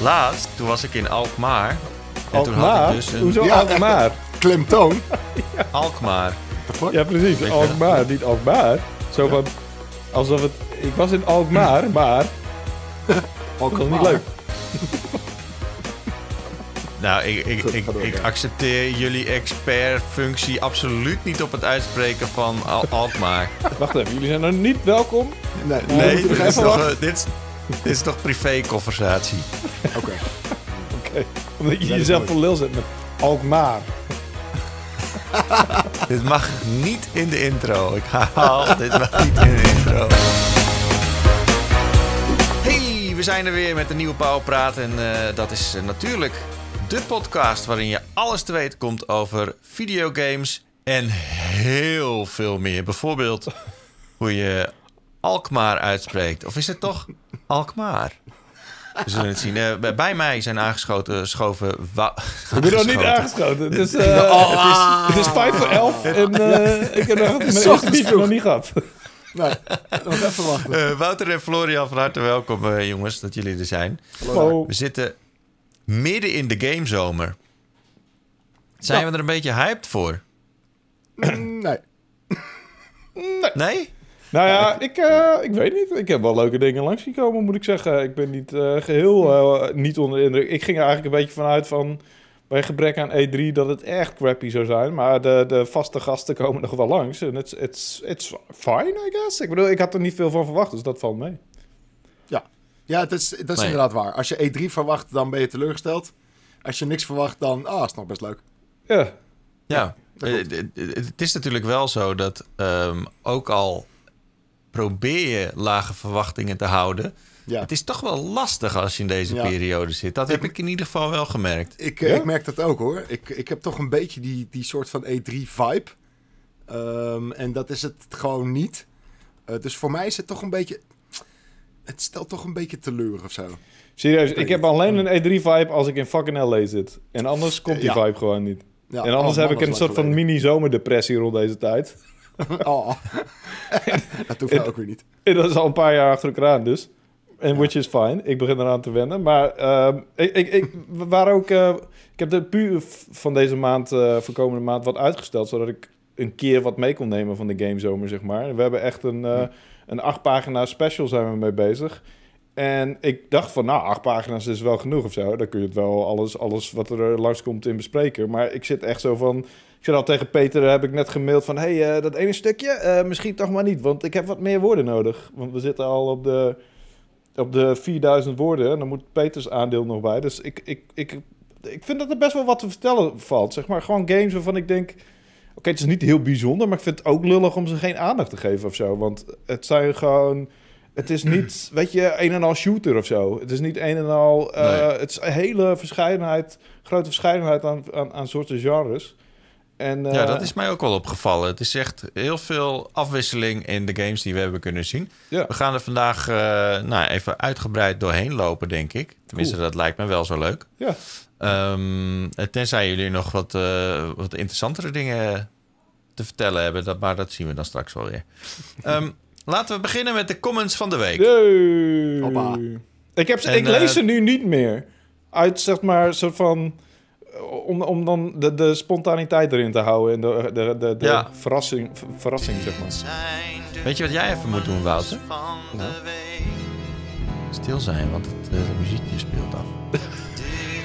Laatst, toen was ik in Alkmaar. En toen had ik dus een... Hoezo ja, Alkmaar? Klemtoon. Ja. Alkmaar. Ja, precies. Alkmaar, niet Alkmaar. Zo van... Alsof het... Ik was in Alkmaar, maar... Alkmaar. Dat was niet leuk. Nou, ik accepteer jullie expertfunctie absoluut niet op het uitspreken van Alkmaar. Wacht even, jullie zijn nog niet welkom? Nee, dit is toch privé-conversatie? Oké. Omdat je jezelf voor lul zet met Alkmaar. Dit mag niet in de intro. Ik haal, dit mag niet in de intro. Hey, we zijn er weer met de Nieuwe Powerpraat. En dat is natuurlijk... de podcast waarin je alles te weten komt over videogames en heel veel meer. Bijvoorbeeld hoe je Alkmaar uitspreekt. Of is het toch Alkmaar? We zullen het zien. Bij mij zijn aangeschoven... Ik ben nog niet aangeschoten. Het is 5:11 en ik heb nog niet gehad. Nee, nog even wachten. Wouter en Florian, van harte welkom jongens, dat jullie er zijn. Hallo. We zitten... midden in de gamezomer. Zijn we er een beetje hyped voor? Nee? Nou ja, ik weet niet. Ik heb wel leuke dingen langs gekomen, moet ik zeggen. Ik ben niet geheel onder de indruk. Ik ging er eigenlijk een beetje vanuit van... bij gebrek aan E3 dat het echt crappy zou zijn. Maar de vaste gasten komen nog wel langs. En it's fine, I guess. Ik bedoel, ik had er niet veel van verwacht, dus dat valt mee. Ja, dat is inderdaad waar. Als je E3 verwacht, dan ben je teleurgesteld. Als je niks verwacht, dan is het nog best leuk. Ja. Het is natuurlijk wel zo dat ook al probeer je lage verwachtingen te houden... Ja. Het is toch wel lastig als je in deze periode zit. Dat heb ik in ieder geval wel gemerkt. Ik merk dat ook, hoor. Ik heb toch een beetje die soort van E3-vibe. En dat is het gewoon niet. Dus voor mij is het toch een beetje... Het stelt toch een beetje teleur of zo. Serieus, ik heb alleen een E3-vibe als ik in fucking L.A. zit. En anders komt die vibe gewoon niet. Ja, en anders heb ik een soort van mini-zomerdepressie rond deze tijd. Dat hoeft ook weer niet. En dat is al een paar jaar achter elkaar aan dus. En which is fine. Ik begin eraan te wennen. Maar ik heb de puur van deze maand, van komende maand, wat uitgesteld. Zodat ik een keer wat mee kon nemen van de gamezomer, zeg maar. We hebben echt een 8-pagina special zijn we mee bezig. En ik dacht van, 8 pagina's is wel genoeg of zo. Dan kun je het wel alles wat er langskomt in bespreken. Maar ik zit echt zo van... Ik zit al tegen Peter, heb ik net gemaild van... Hey, dat ene stukje, misschien toch maar niet. Want ik heb wat meer woorden nodig. Want we zitten al op de 4000 woorden. En dan moet Peters aandeel nog bij. Dus ik vind dat er best wel wat te vertellen valt. Zeg maar, gewoon games waarvan ik denk... Oké, het is niet heel bijzonder, maar ik vind het ook lullig om ze geen aandacht te geven of zo. Want het zijn gewoon... Het is niet, weet je, een en al shooter of zo. Het is niet een en al... nee. Het is een hele verscheidenheid, grote verscheidenheid aan soorten genres. En, ja, dat is mij ook wel opgevallen. Het is echt heel veel afwisseling in de games die we hebben kunnen zien. Ja. We gaan er vandaag even uitgebreid doorheen lopen, denk ik. Tenminste, dat lijkt me wel zo leuk. Ja. Tenzij jullie nog wat interessantere dingen te vertellen hebben. Maar dat zien we dan straks wel weer. Laten we beginnen met de comments van de week. Hoppa. Ik lees ze nu niet meer. Uit, zeg maar, soort van... Om dan de spontaniteit erin te houden. En de verrassing, zeg maar. Weet je wat jij even moet doen, Wouter? Ja. Stil zijn, want het muziekje speelt af. Dit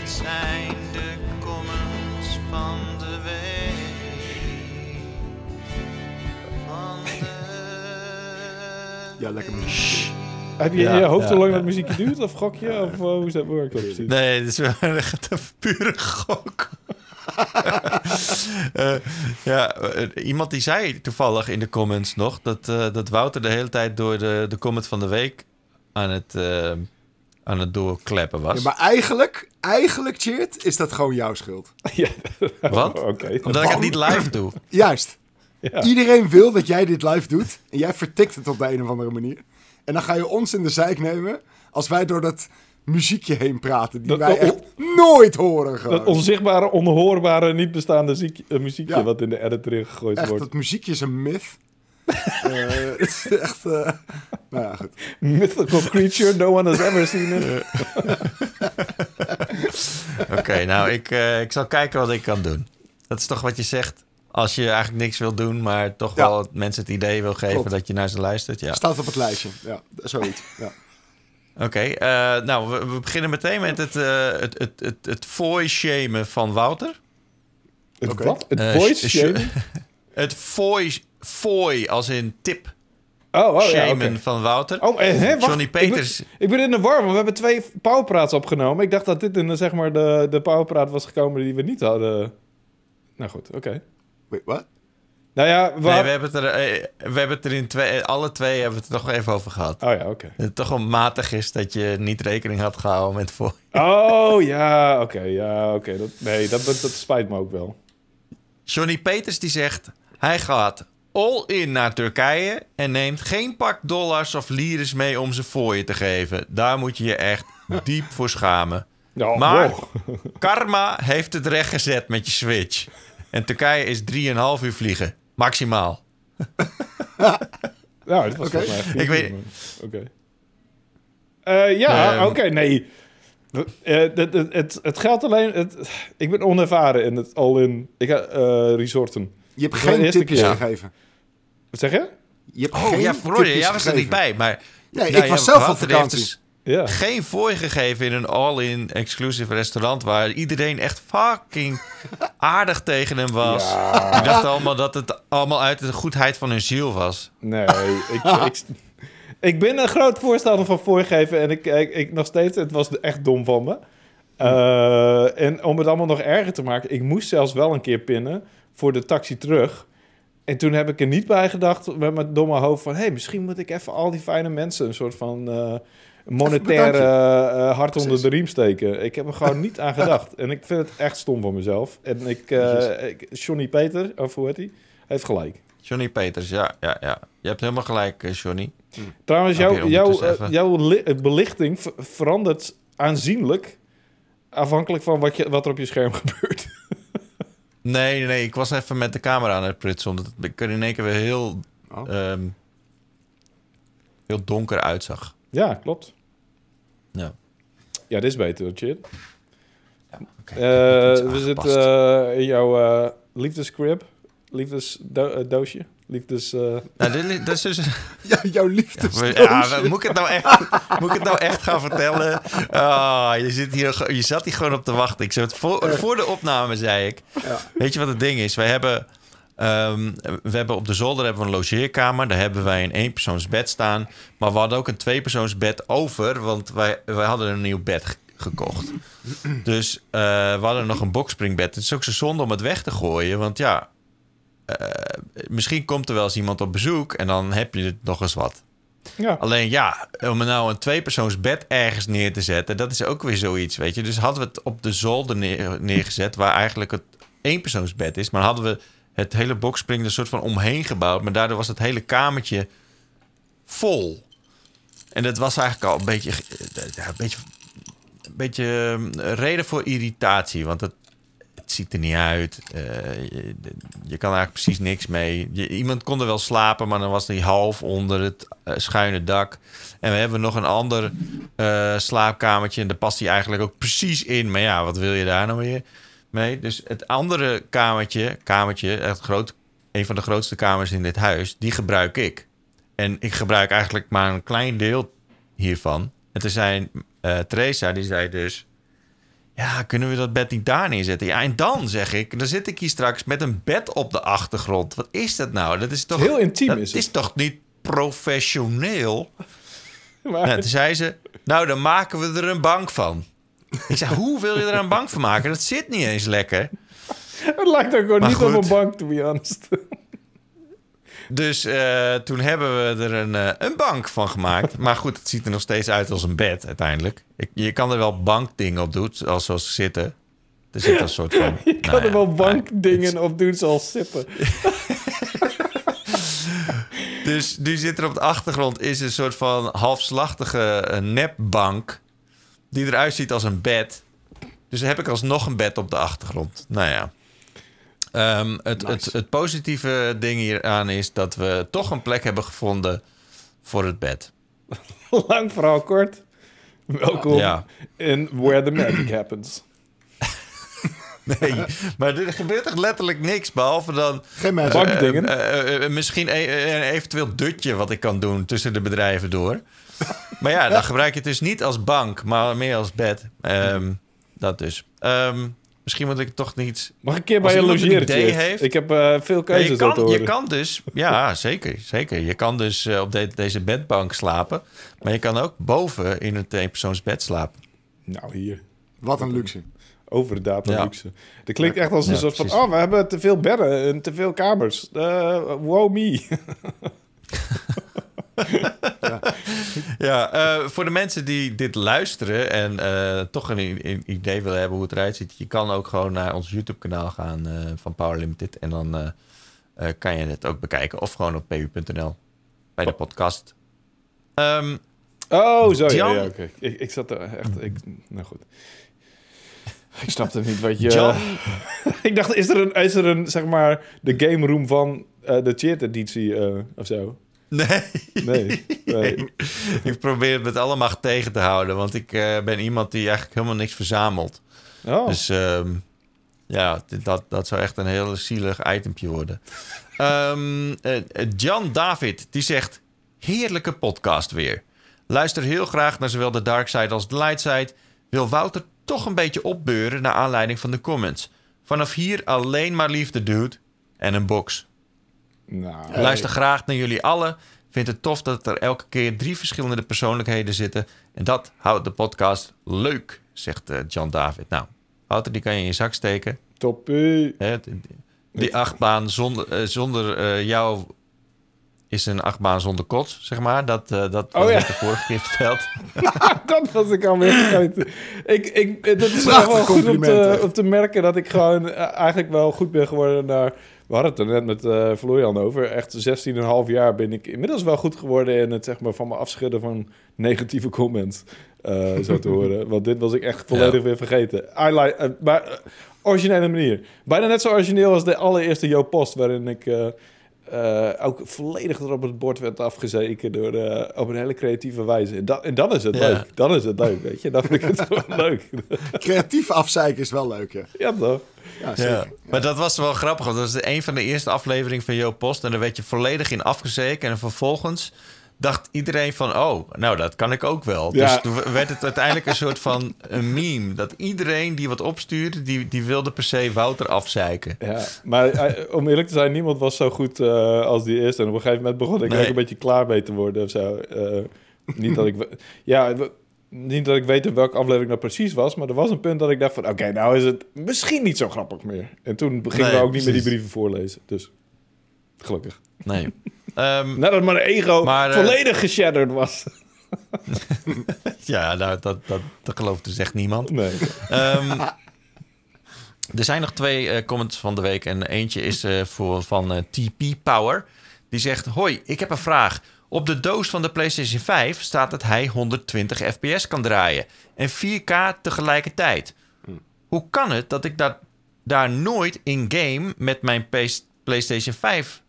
zijn de comments van de week. Ja, lekker muziek. Heb je in je hoofd hoe lang dat muziekje duurt? Of gok je? Of hoe is dat precies? Nee, het is wel een pure gok. Iemand die zei toevallig in de comments nog... dat Wouter de hele tijd door de comment van de week aan het doorkleppen was. Ja, maar eigenlijk, Tjeerd, is dat gewoon jouw schuld. Ja, wat? Okay. Omdat ik het niet live doe. Juist. Ja. Iedereen wil dat jij dit live doet. En jij vertikt het op de een of andere manier. En dan ga je ons in de zeik nemen als wij door dat muziekje heen praten. Die wij echt nooit horen gaan. Dat onzichtbare, onhoorbare, niet bestaande muziekje wat in de editor ingegooid wordt. Dat muziekje is een myth. Het is echt... nou ja, goed. Mythical creature, no one has ever seen it. Oké, nou, ik zal kijken wat ik kan doen. Dat is toch wat je zegt? Als je eigenlijk niks wil doen, maar toch wel mensen het idee wil geven dat je naar ze luistert. Ja. Staat op het lijstje, ja, zoiets. Ja. Oké, nou, we beginnen meteen met het voice-shamen van Wouter. Het wat? Het voice-shamen? Het fooi als in tip. Shamen van Wouter. Wacht, Johnny Peters. Ik ben in de war, want we hebben 2 powerpraats opgenomen. Ik dacht dat dit in zeg maar, de powerpraat was gekomen die we niet hadden. Nou goed, oké. Wait, wat? Nou ja, we hebben het er in alle twee hebben we het er nog even over gehad. Oh ja, oké. Dat het toch wel matig is dat je niet rekening had gehouden met fooi. Oh ja, oké. Ja, oké. Dat spijt me ook wel. Johnny Peters die zegt... Hij gaat all in naar Turkije en neemt geen pak dollars of liris mee om ze voor je te geven. Daar moet je je echt diep voor schamen. Ja, maar karma heeft het recht gezet met je Switch. En Turkije is 3,5 uur vliegen. Maximaal. Nou, dat was ik weet oké. Nee. Het geldt alleen... Ik ben onervaren in het all-in resorten. Je hebt geen tipjes gegeven. Wat zeg je? Je hebt Florian, jij was er niet bij. Maar, nee, nou, ik was zelf op vakantie. Dus geen fooi gegeven in een all-in exclusive restaurant... waar iedereen echt fucking aardig tegen hem was. Ja. Die dachten allemaal dat het allemaal uit de goedheid van hun ziel was. Nee, ik ben een groot voorstander van fooi geven... en ik nog steeds, het was echt dom van me. En om het allemaal nog erger te maken... ik moest zelfs wel een keer pinnen... voor de taxi terug. En toen heb ik er niet bij gedacht met mijn domme hoofd van... misschien moet ik even al die fijne mensen... een soort van monetaire hart onder de riem steken. Ik heb er gewoon niet aan gedacht. En ik vind het echt stom van mezelf. En Johnny Peter, of hoe heet hij? Heeft gelijk. Johnny Peters, ja. Je hebt helemaal gelijk, Johnny. Trouwens, jouw belichting verandert aanzienlijk... afhankelijk van wat er op je scherm gebeurt. Nee, ik was even met de camera aan het prutsen. Omdat ik er in één keer weer heel donker uitzag. Ja, klopt. Ja, dit is beter, Tjeerd. Ja, we zitten in jouw liefdescrib. Liefdesdoosje. Dit is dus... Ja, jouw liefdesdoosje. Moet ik het nou echt gaan vertellen? Je zat hier gewoon op te wachten. Ik zei het voor de opname, zei ik. Ja. Weet je wat het ding is? We hebben op de zolder een logeerkamer. Daar hebben wij een 1-persoonsbed staan. Maar we hadden ook een 2-persoonsbed over. Want wij hadden een nieuw bed gekocht. Dus we hadden nog een boxspringbed. Het is ook zo zonde om het weg te gooien. Want ja... misschien komt er wel eens iemand op bezoek... en dan heb je het nog eens wat. Ja. Alleen om nou een 2-persoonsbed ergens neer te zetten... dat is ook weer zoiets, weet je. Dus hadden we het op de zolder neergezet... waar eigenlijk het 1-persoonsbed is... maar hadden we het hele boxspring er soort van omheen gebouwd... maar daardoor was het hele kamertje vol. En dat was eigenlijk al een beetje reden voor irritatie... want het ziet er niet uit. Je kan eigenlijk precies niks mee. Iemand kon er wel slapen, maar dan was hij half onder het schuine dak. En we hebben nog een ander slaapkamertje. En daar past hij eigenlijk ook precies in. Maar ja, wat wil je daar nou weer mee? Dus het andere kamertje echt groot, een van de grootste kamers in dit huis... die gebruik ik. En ik gebruik eigenlijk maar een klein deel hiervan. En toen zei Teresa, die zei dus... Ja, kunnen we dat bed niet daar neerzetten? Ja, en dan zeg ik, dan zit ik hier straks met een bed op de achtergrond. Wat is dat nou? Dat is toch heel intiem. Dat is toch niet professioneel? Maar... Nou, toen zei ze, nou, dan maken we er een bank van. Ik zei, hoe wil je er een bank van maken? Dat zit niet eens lekker. Het lijkt ook gewoon maar niet goed op een bank, to be honest. Dus toen hebben we er een bank van gemaakt. Maar goed, het ziet er nog steeds uit als een bed uiteindelijk. Je kan er wel bankdingen op doen, zoals zitten. Er zit een soort van... Je kan er wel bankdingen op doen, zoals zitten. Dus nu zit er op de achtergrond... is een soort van halfslachtige nepbank... die eruit ziet als een bed. Dus dan heb ik alsnog een bed op de achtergrond. Nou ja... Het positieve ding hieraan is dat we toch een plek hebben gevonden voor het bed. Lang verhaal kort. Welkom in Where the Magic Happens. Nee, maar er gebeurt echt letterlijk niks, behalve dan... Geen mensen. Misschien een eventueel dutje wat ik kan doen tussen de bedrijven door. Maar ja, dan gebruik je het dus niet als bank, maar meer als bed. Dat dus. Misschien moet ik toch niet... Mag ik een keer bij je logeren? Ik heb veel keuzes aan het Je kan dus, zeker. Je kan dus op deze bedbank slapen. Maar je kan ook boven in een eenpersoonsbed slapen. Nou, hier. Wat een luxe. Overdaad een luxe. Dat klinkt echt als een soort van... Oh, we hebben te veel bedden en te veel kamers. Wow me. Voor de mensen die dit luisteren en toch een idee willen hebben hoe het eruit ziet, je kan ook gewoon naar ons YouTube-kanaal gaan van Power Limited en dan kan je het ook bekijken of gewoon op pu.nl bij de podcast. Oké. Ik zat er echt. Nou goed. Ik snapte niet wat je... Ik dacht, is er een zeg maar de game room van de Tjeerd-editie of zo? Nee. Ik probeer het met alle macht tegen te houden, want ik ben iemand die eigenlijk helemaal niks verzamelt. Oh. Dus dat zou echt een heel zielig itempje worden. Jan David, die zegt... Heerlijke podcast weer. Luister heel graag naar zowel de dark side als de light side. Wil Wouter toch een beetje opbeuren naar aanleiding van de comments. Vanaf hier alleen maar liefde, dude. En een box. Nou, luister graag naar jullie allen. Vind het tof dat er elke keer 3 verschillende persoonlijkheden zitten. En dat houdt de podcast leuk, zegt Jan David. Nou, Wouter, die kan je in je zak steken. Toppie. Die achtbaan zonder jou is een achtbaan zonder kots, zeg maar. Dat was de vorige keer verteld. Dat was ik alweer vergeten. Dat is echt wel goed om te merken dat ik gewoon eigenlijk wel goed ben geworden naar... We hadden het er net met Florian over. Echt 16,5 jaar ben ik inmiddels wel goed geworden in het, zeg maar, van me afschudden van negatieve comments. Zo te horen. Want dit was ik echt volledig weer vergeten. Maar originele manier. Bijna net zo origineel als de allereerste Joep Post, waarin ik ook volledig erop het bord werd afgezeken door op een hele creatieve wijze. En dan is het leuk. Dan is het leuk, weet je. Dan vind ik het gewoon leuk. Creatief afzeiken is wel leuk, hè? Ja, toch? Ja, zeker. Ja. Maar dat was wel grappig, want dat was een van de eerste afleveringen van Joep Post. En daar werd je volledig in afgezeken. En vervolgens dacht iedereen van, dat kan ik ook wel. Ja. Dus toen werd het uiteindelijk een soort van een meme. Dat iedereen die wat opstuurde, die wilde per se Wouter afzeiken. Ja, maar om eerlijk te zijn, niemand was zo goed als die eerste. En op een gegeven moment begon ik ook een beetje klaar mee te worden of zo. Niet dat ik weet in welke aflevering dat precies was, maar er was een punt dat ik dacht van... Oké, nou is het misschien niet zo grappig meer. En toen gingen we ook niet meer die brieven voorlezen. Dus, gelukkig. Nee. Nadat mijn ego volledig geshatterd was. Dat gelooft dus echt niemand. Nee. Er zijn nog 2 comments van de week. En eentje is van TP Power. Die zegt, hoi, ik heb een vraag. Op de doos van de PlayStation 5 staat dat hij 120 fps kan draaien. En 4K tegelijkertijd. Hoe kan het dat ik dat daar nooit in-game met mijn PlayStation 5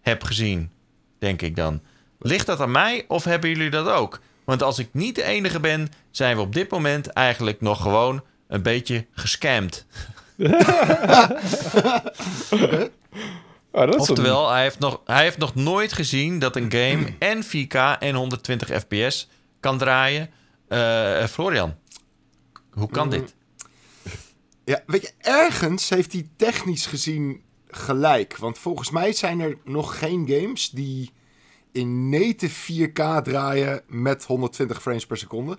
heb gezien? Denk ik dan. Ligt dat aan mij of hebben jullie dat ook? Want als ik niet de enige ben, zijn we op dit moment eigenlijk nog gewoon een beetje gescamd. Oftewel, hij heeft nog nooit gezien dat een game en 4K en 120 fps kan draaien. Florian, hoe kan dit? Ja, weet je, ergens heeft hij technisch gezien gelijk. Want volgens mij zijn er nog geen games die in native 4K draaien met 120 frames per seconde.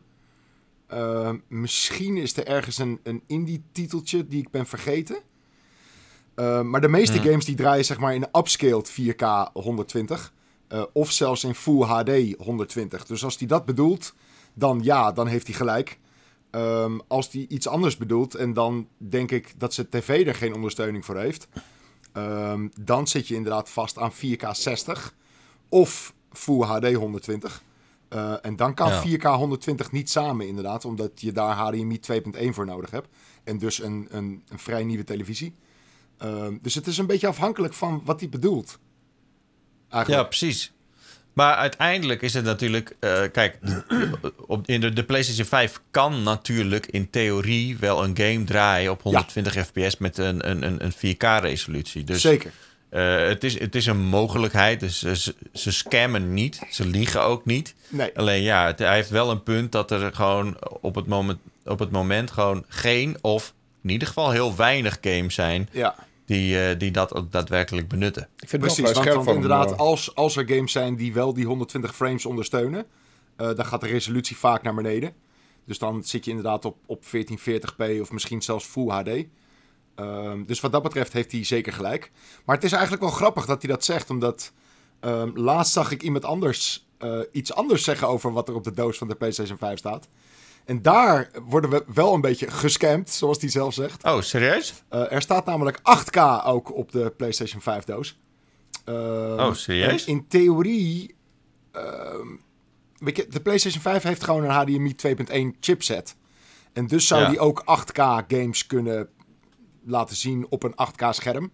Misschien is er ergens een indie titeltje die ik ben vergeten. Maar de meeste games die draaien, zeg maar, in upscaled 4K 120. Of zelfs in Full HD 120. Dus als hij dat bedoelt, dan heeft hij gelijk. Als hij iets anders bedoelt en dan denk ik dat zijn tv er geen ondersteuning voor heeft. Dan zit je inderdaad vast aan 4K 60 of Full HD 120. En dan kan 4K 120 niet samen inderdaad, omdat je daar HDMI 2.1 voor nodig hebt. En dus een vrij nieuwe televisie. Dus het is een beetje afhankelijk van wat hij bedoelt. Eigenlijk. Ja, precies. Maar uiteindelijk is het natuurlijk... kijk, in de PlayStation 5 kan natuurlijk in theorie wel een game draaien op 120 fps met een 4K-resolutie. Dus, zeker. Het is een mogelijkheid. Dus ze scammen niet. Ze liegen ook niet. Nee. Alleen ja, hij heeft wel een punt dat er gewoon op het moment gewoon geen of in ieder geval heel weinig games zijn... Ja. Die dat ook daadwerkelijk benutten. Ik vind het wel scherp van. Inderdaad, als er games zijn die wel die 120 frames ondersteunen... dan gaat de resolutie vaak naar beneden. Dus dan zit je inderdaad op 1440p of misschien zelfs Full HD. Dus wat dat betreft heeft hij zeker gelijk. Maar het is eigenlijk wel grappig dat hij dat zegt. Omdat laatst zag ik iemand anders iets anders zeggen... over wat er op de doos van de PlayStation 5 staat. En daar worden we wel een beetje gescamd, zoals hij zelf zegt. Oh, serieus? Er staat namelijk 8K ook op de PlayStation 5-doos. Oh, serieus? In theorie... de PlayStation 5 heeft gewoon een HDMI 2.1 chipset. En dus zou die ook 8K games kunnen laten zien op een 8K scherm.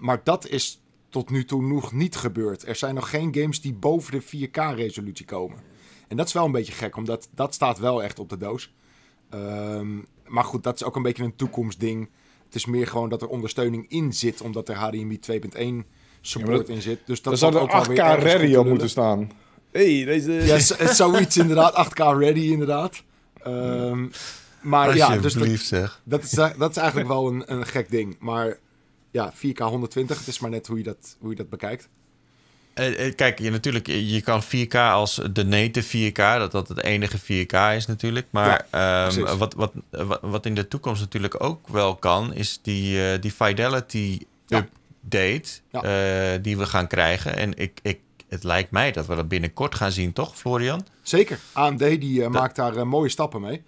Maar dat is tot nu toe nog niet gebeurd. Er zijn nog geen games die boven de 4K resolutie komen. En dat is wel een beetje gek, omdat dat staat wel echt op de doos. Maar goed, dat is ook een beetje een toekomstding. Het is meer gewoon dat er ondersteuning in zit, omdat er HDMI 2.1 support in zit. Dus dat zou ook wel weer 8K ready op moeten staan. Hey, deze... Ja, zoiets inderdaad. 8K ready inderdaad. Maar ja, dus dat is eigenlijk wel een gek ding. Maar ja, 4K 120, het is maar net hoe je dat bekijkt. Kijk, je kan 4K als de native 4K, dat het enige 4K is natuurlijk. Maar ja, wat in de toekomst natuurlijk ook wel kan, is die Fidelity update die we gaan krijgen. En het lijkt mij dat we dat binnenkort gaan zien, toch, Florian? Zeker. AMD maakt daar mooie stappen mee.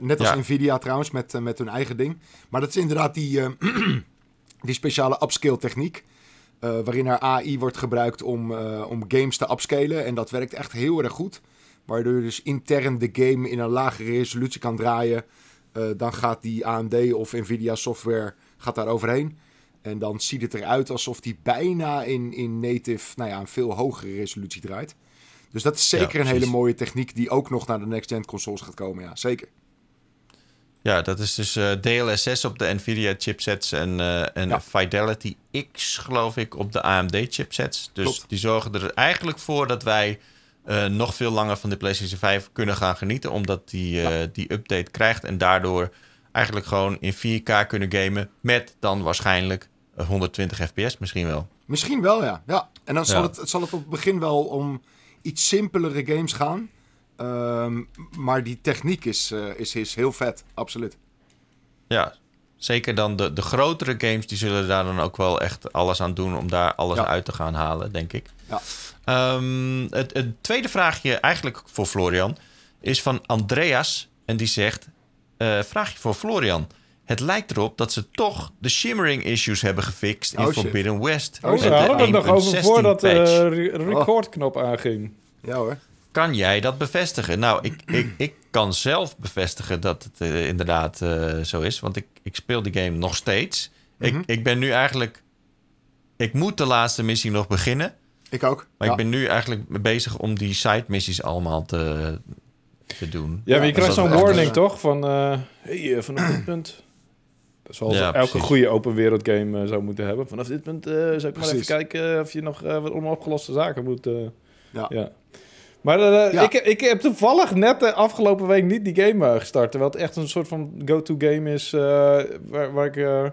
Net als Nvidia trouwens, met hun eigen ding. Maar dat is inderdaad die speciale upscale techniek. Waarin haar AI wordt gebruikt om games te upscalen. En dat werkt echt heel erg goed. Waardoor je dus intern de game in een lagere resolutie kan draaien. Dan gaat die AMD of Nvidia software daar overheen. En dan ziet het eruit alsof die bijna in native een veel hogere resolutie draait. Dus dat is zeker een hele mooie techniek die ook nog naar de next-gen consoles gaat komen. Ja, zeker. Ja, dat is dus DLSS op de Nvidia-chipsets en Fidelity X, geloof ik, op de AMD-chipsets. Dus die zorgen er eigenlijk voor dat wij nog veel langer van de PlayStation 5 kunnen gaan genieten. Omdat die update krijgt en daardoor eigenlijk gewoon in 4K kunnen gamen met dan waarschijnlijk 120 fps misschien wel. Misschien wel, ja. En dan zal het op het begin wel om iets simpelere games gaan. Maar die techniek is heel vet, absoluut. Ja, zeker dan de grotere games... die zullen daar dan ook wel echt alles aan doen... om daar alles uit te gaan halen, denk ik. Ja. Het tweede vraagje eigenlijk voor Florian... is van Andreas en die zegt... vraagje voor Florian. Het lijkt erop dat ze toch de shimmering issues hebben gefixt... in Forbidden West. Oh, ze hadden het nog over voordat de recordknop aanging. Ja hoor. Kan jij dat bevestigen? Nou, ik kan zelf bevestigen dat het inderdaad zo is. Want ik speel die game nog steeds. Mm-hmm. Ik ben nu eigenlijk... Ik moet de laatste missie nog beginnen. Ik ook. Maar ik ben nu eigenlijk bezig om die side-missies allemaal te doen. Ja, maar je krijgt zo'n warning toch? Van, vanaf dit punt... Zoals elke goede open wereld game zou moeten hebben. Vanaf dit punt zou ik maar even kijken... of je nog wat onopgeloste zaken moet... Maar ik heb toevallig net de afgelopen week niet die game gestart. Terwijl het echt een soort van go-to game is waar ik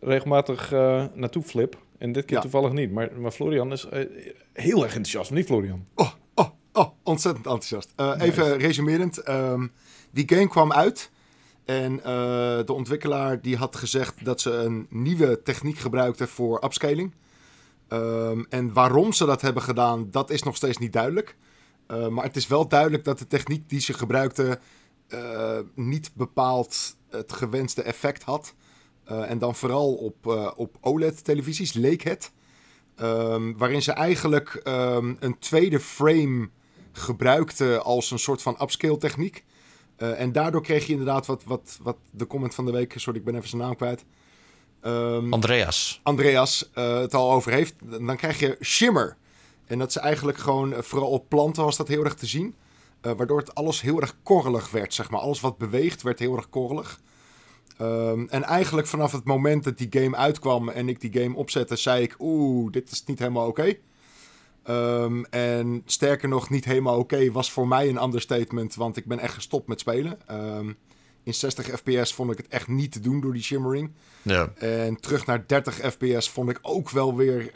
regelmatig naartoe flip. En dit keer toevallig niet. Maar Florian is heel erg enthousiast. Niet Florian? Oh, ontzettend enthousiast. Even resumerend. Die game kwam uit. En de ontwikkelaar die had gezegd dat ze een nieuwe techniek gebruikten voor upscaling. En waarom ze dat hebben gedaan, dat is nog steeds niet duidelijk. Maar het is wel duidelijk dat de techniek die ze gebruikten niet bepaald het gewenste effect had. En dan vooral op OLED-televisies leek het. Waarin ze eigenlijk een tweede frame gebruikten als een soort van upscale techniek. En daardoor kreeg je inderdaad wat de comment van de week... Sorry, ik ben even zijn naam kwijt. Andreas het al over heeft. Dan krijg je shimmer. En dat ze eigenlijk gewoon, vooral op planten was dat heel erg te zien. Waardoor het alles heel erg korrelig werd, zeg maar. Alles wat beweegt werd heel erg korrelig. En eigenlijk vanaf het moment dat die game uitkwam en ik die game opzette, zei ik, dit is niet helemaal oké. En sterker nog, niet helemaal oké was voor mij een understatement, want ik ben echt gestopt met spelen. In 60 fps vond ik het echt niet te doen door die shimmering. Ja. En terug naar 30 fps vond ik ook wel weer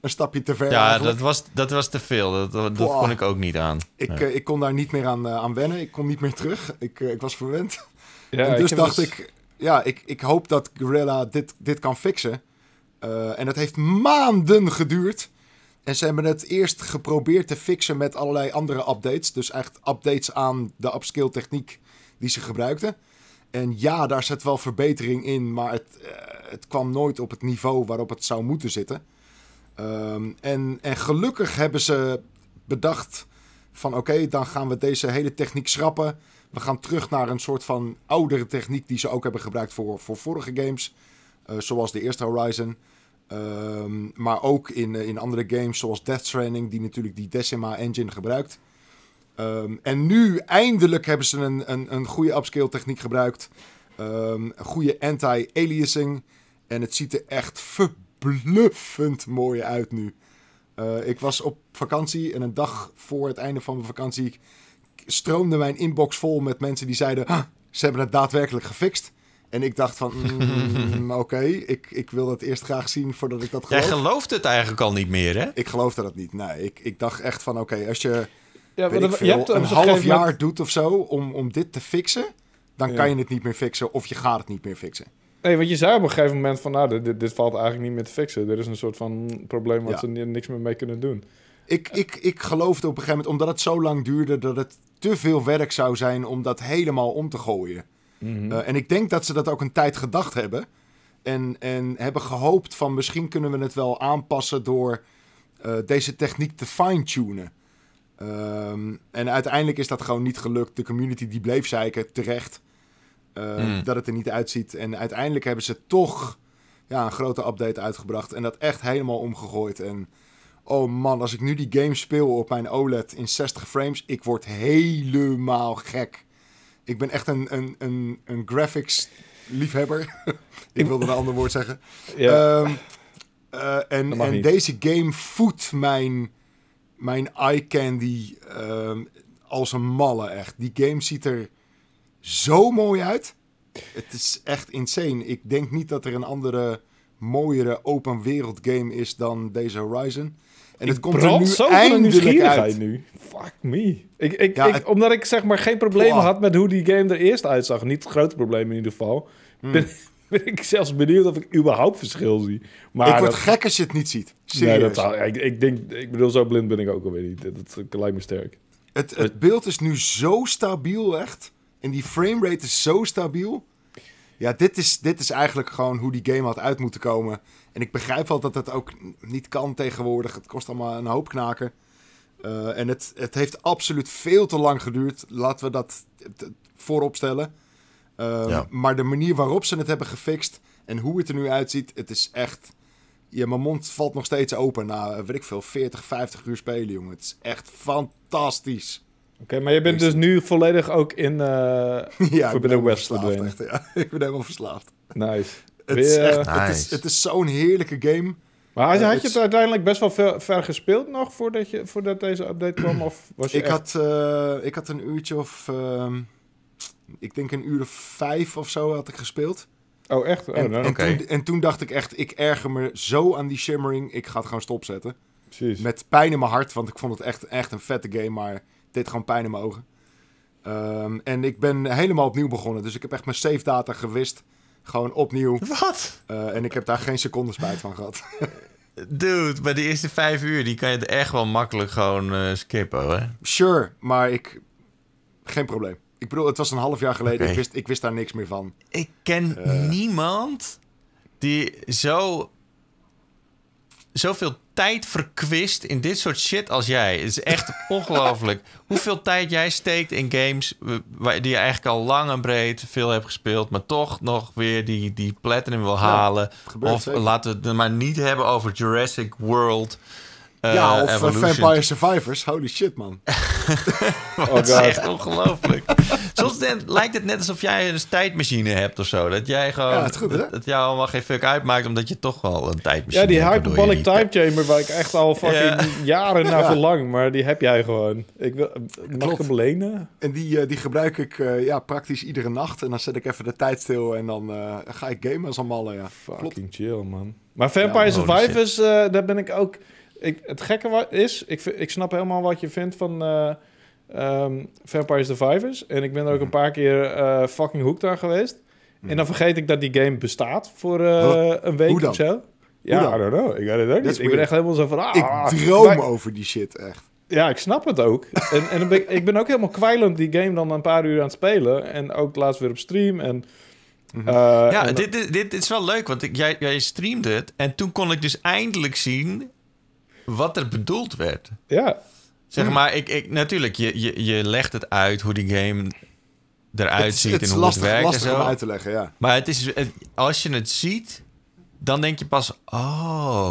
een stapje te ver. Ja, dat was te veel. Dat kon ik ook niet aan. Ik kon daar niet meer aan wennen. Ik kon niet meer terug. Ik was verwend. Ja, en dus ik hoop dat Guerrilla dit kan fixen. En dat heeft maanden geduurd. En ze hebben het eerst geprobeerd te fixen met allerlei andere updates. Dus echt updates aan de upscale techniek die ze gebruikten. En ja, daar zit wel verbetering in, maar het kwam nooit op het niveau waarop het zou moeten zitten. En gelukkig hebben ze bedacht van oké, dan gaan we deze hele techniek schrappen. We gaan terug naar een soort van oudere techniek die ze ook hebben gebruikt voor vorige games. Zoals de eerste Horizon. Maar ook in andere games zoals Death Stranding, die natuurlijk die Decima Engine gebruikt. En nu eindelijk hebben ze een goede upscale techniek gebruikt. Een goede anti-aliasing. En het ziet er echt verbluffend mooi uit nu. Ik was op vakantie en een dag voor het einde van mijn vakantie stroomde mijn inbox vol met mensen die zeiden, ze hebben het daadwerkelijk gefixt. En ik dacht van, oké, ik wil dat eerst graag zien voordat ik dat geloof. Jij gelooft het eigenlijk al niet meer, hè? Ik geloofde dat niet, nee. Ik dacht echt van, oké, als je, een half jaar doet of zo om dit te fixen, dan kan je het niet meer fixen of je gaat het niet meer fixen. Nee, want je zei op een gegeven moment van, dit valt eigenlijk niet meer te fixen. Er is een soort van probleem wat ze niks meer mee kunnen doen. Ik geloofde op een gegeven moment, omdat het zo lang duurde, dat het te veel werk zou zijn om dat helemaal om te gooien. Mm-hmm. En ik denk dat ze dat ook een tijd gedacht hebben. En hebben gehoopt van, misschien kunnen we het wel aanpassen door deze techniek te fine-tunen. En uiteindelijk is dat gewoon niet gelukt. De community die bleef zeiken, terecht, dat het er niet uitziet. En uiteindelijk hebben ze toch een grote update uitgebracht. En dat echt helemaal omgegooid. En oh man, als ik nu die game speel op mijn OLED in 60 frames, ik word helemaal gek. Ik ben echt een graphics-liefhebber. Ik wilde een ander woord zeggen. Ja. En deze game voedt mijn eye candy als een malle, echt. Die game ziet er zo mooi uit. Het is echt insane. Ik denk niet dat er een andere, mooiere open wereld game is dan deze Horizon. En het komt er nu zo eindelijk uit. Nu. Fuck me. Omdat ik zeg maar geen problemen had met hoe die game er eerst uitzag. Niet grote problemen in ieder geval. Ben ik zelfs benieuwd of ik überhaupt verschil zie. Maar ik word gek als je het niet ziet. Serieus. Nee, ik bedoel, zo blind ben ik ook alweer niet. Dat lijkt me sterk. Het beeld is nu zo stabiel, echt. En die framerate is zo stabiel. Ja, dit is eigenlijk gewoon hoe die game had uit moeten komen. En ik begrijp wel dat dat ook niet kan tegenwoordig. Het kost allemaal een hoop knaken. En het heeft absoluut veel te lang geduurd. Laten we dat voorop stellen. Maar de manier waarop ze het hebben gefixt en hoe het er nu uitziet, het is echt... Ja, mijn mond valt nog steeds open na, weet ik veel, 40, 50 uur spelen, jongen. Het is echt fantastisch. Oké, maar je bent dus nu volledig ook in Forbidden West verdwenen. Echt, ik ben helemaal verslaafd. Nice. Het is zo'n heerlijke game. Maar had je het uiteindelijk best wel ver gespeeld nog voordat deze update kwam? Of was ik had een uurtje of... ik denk een uur of 5 of zo had ik gespeeld. Oh, echt? Oh, toen dacht ik echt, ik erger me zo aan die shimmering. Ik ga het gewoon stopzetten. Precies. Met pijn in mijn hart, want ik vond het echt een vette game, maar... Dit gewoon pijn in mijn ogen. En ik ben helemaal opnieuw begonnen. Dus ik heb echt mijn save data gewist. Gewoon opnieuw. Wat? En ik heb daar geen seconde spijt van gehad. Dude, bij de eerste 5 uur... die kan je echt wel makkelijk gewoon skippen, hoor. Sure, maar geen probleem. Ik bedoel, het was een half jaar geleden. Okay. Ik wist daar niks meer van. Ik ken niemand die zoveel tijd verkwist in dit soort shit als jij. Het is echt ongelooflijk hoeveel tijd jij steekt in games die je eigenlijk al lang en breed veel hebt gespeeld, maar toch nog weer die platinum wil halen. Laten we het maar niet hebben over Jurassic World. Ja, of Vampire Survivors. Holy shit, man. Dat is echt ongelooflijk. Soms lijkt het net alsof jij een tijdmachine hebt of zo. Dat jij gewoon... Ja, dat jou allemaal geen fuck uitmaakt, omdat je toch wel een tijdmachine hebt. Ja, die hyperbolic time chamber waar ik echt al fucking jaren naar verlang. Maar die heb jij gewoon. Mag ik hem lenen? En die gebruik ik praktisch iedere nacht. En dan zet ik even de tijd stil en dan ga ik gamen als een malle. Ja. Fucking chill, man. Maar Vampire Survivors, daar ben ik ook... het gekke is, ik snap helemaal wat je vindt van Vampire Survivors. En ik ben er ook een paar keer fucking hooked aan geweest. En dan vergeet ik dat die game bestaat voor een week of zo. Ja, I don't know. Ik weet het ook niet. Ik ben echt helemaal zo van... ik droom over die shit, echt. Ja, ik snap het ook. En dan ik ben ook helemaal kwijlend die game dan een paar uur aan het spelen. En ook laatst weer op stream en... en dit is wel leuk, want jij streamde het. En toen kon ik dus eindelijk zien... wat er bedoeld werd. Ja. Zeg maar, natuurlijk, je legt het uit hoe die game eruit ziet en hoe het werkt. Het is lastig om uit te leggen, ja. Maar het is, als je het ziet, dan denk je pas,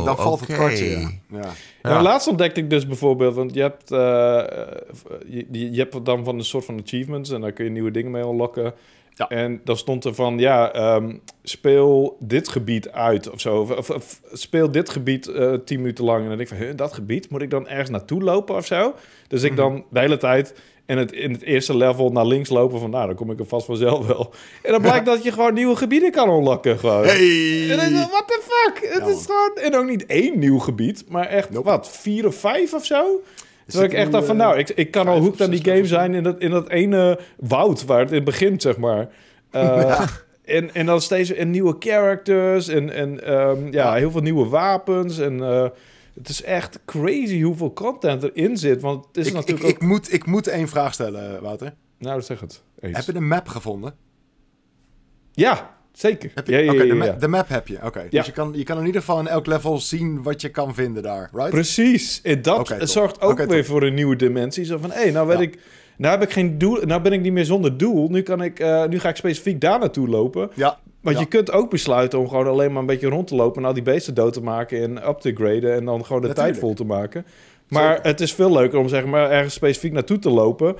dan valt het kwartje, ja. Laatst ontdekte ik dus bijvoorbeeld, want je hebt dan van een soort van achievements en daar kun je nieuwe dingen mee unlocken. Ja. En dan stond er van, speel dit gebied uit of zo. Of speel dit gebied 10 minuten lang. En dan denk ik van, dat gebied? Moet ik dan ergens naartoe lopen of zo? Dus ik dan de hele tijd in het eerste level naar links lopen van... dan kom ik er vast vanzelf wel. En dan blijkt dat je gewoon nieuwe gebieden kan unlocken gewoon. Hey. En dan is what the fuck? Het is gewoon... En ook niet 1 nieuw gebied, maar echt, wat, 4 of 5 of zo? Dus ik echt dacht van, ik kan al hooked aan die game zijn in dat ene woud waar het in begint, zeg maar. En dan steeds nieuwe characters en heel veel nieuwe wapens. En het is echt crazy hoeveel content erin zit. Want het is natuurlijk ook... ik moet 1 vraag stellen, Wouter. Nou, zeg het eens. Heb je de map gevonden? Ja, zeker. De map heb je. Okay. Ja. Dus je kan in ieder geval in elk level zien wat je kan vinden daar, right? Precies. En dat zorgt ook weer voor een nieuwe dimensie. Zo van, nou heb ik geen doel, nou ben ik niet meer zonder doel. Nu ga ik specifiek daar naartoe lopen. Ja. Want je kunt ook besluiten om gewoon alleen maar een beetje rond te lopen en al die beesten dood te maken en up te graden en dan gewoon de tijd vol te maken. Maar het is veel leuker om zeg maar ergens specifiek naartoe te lopen.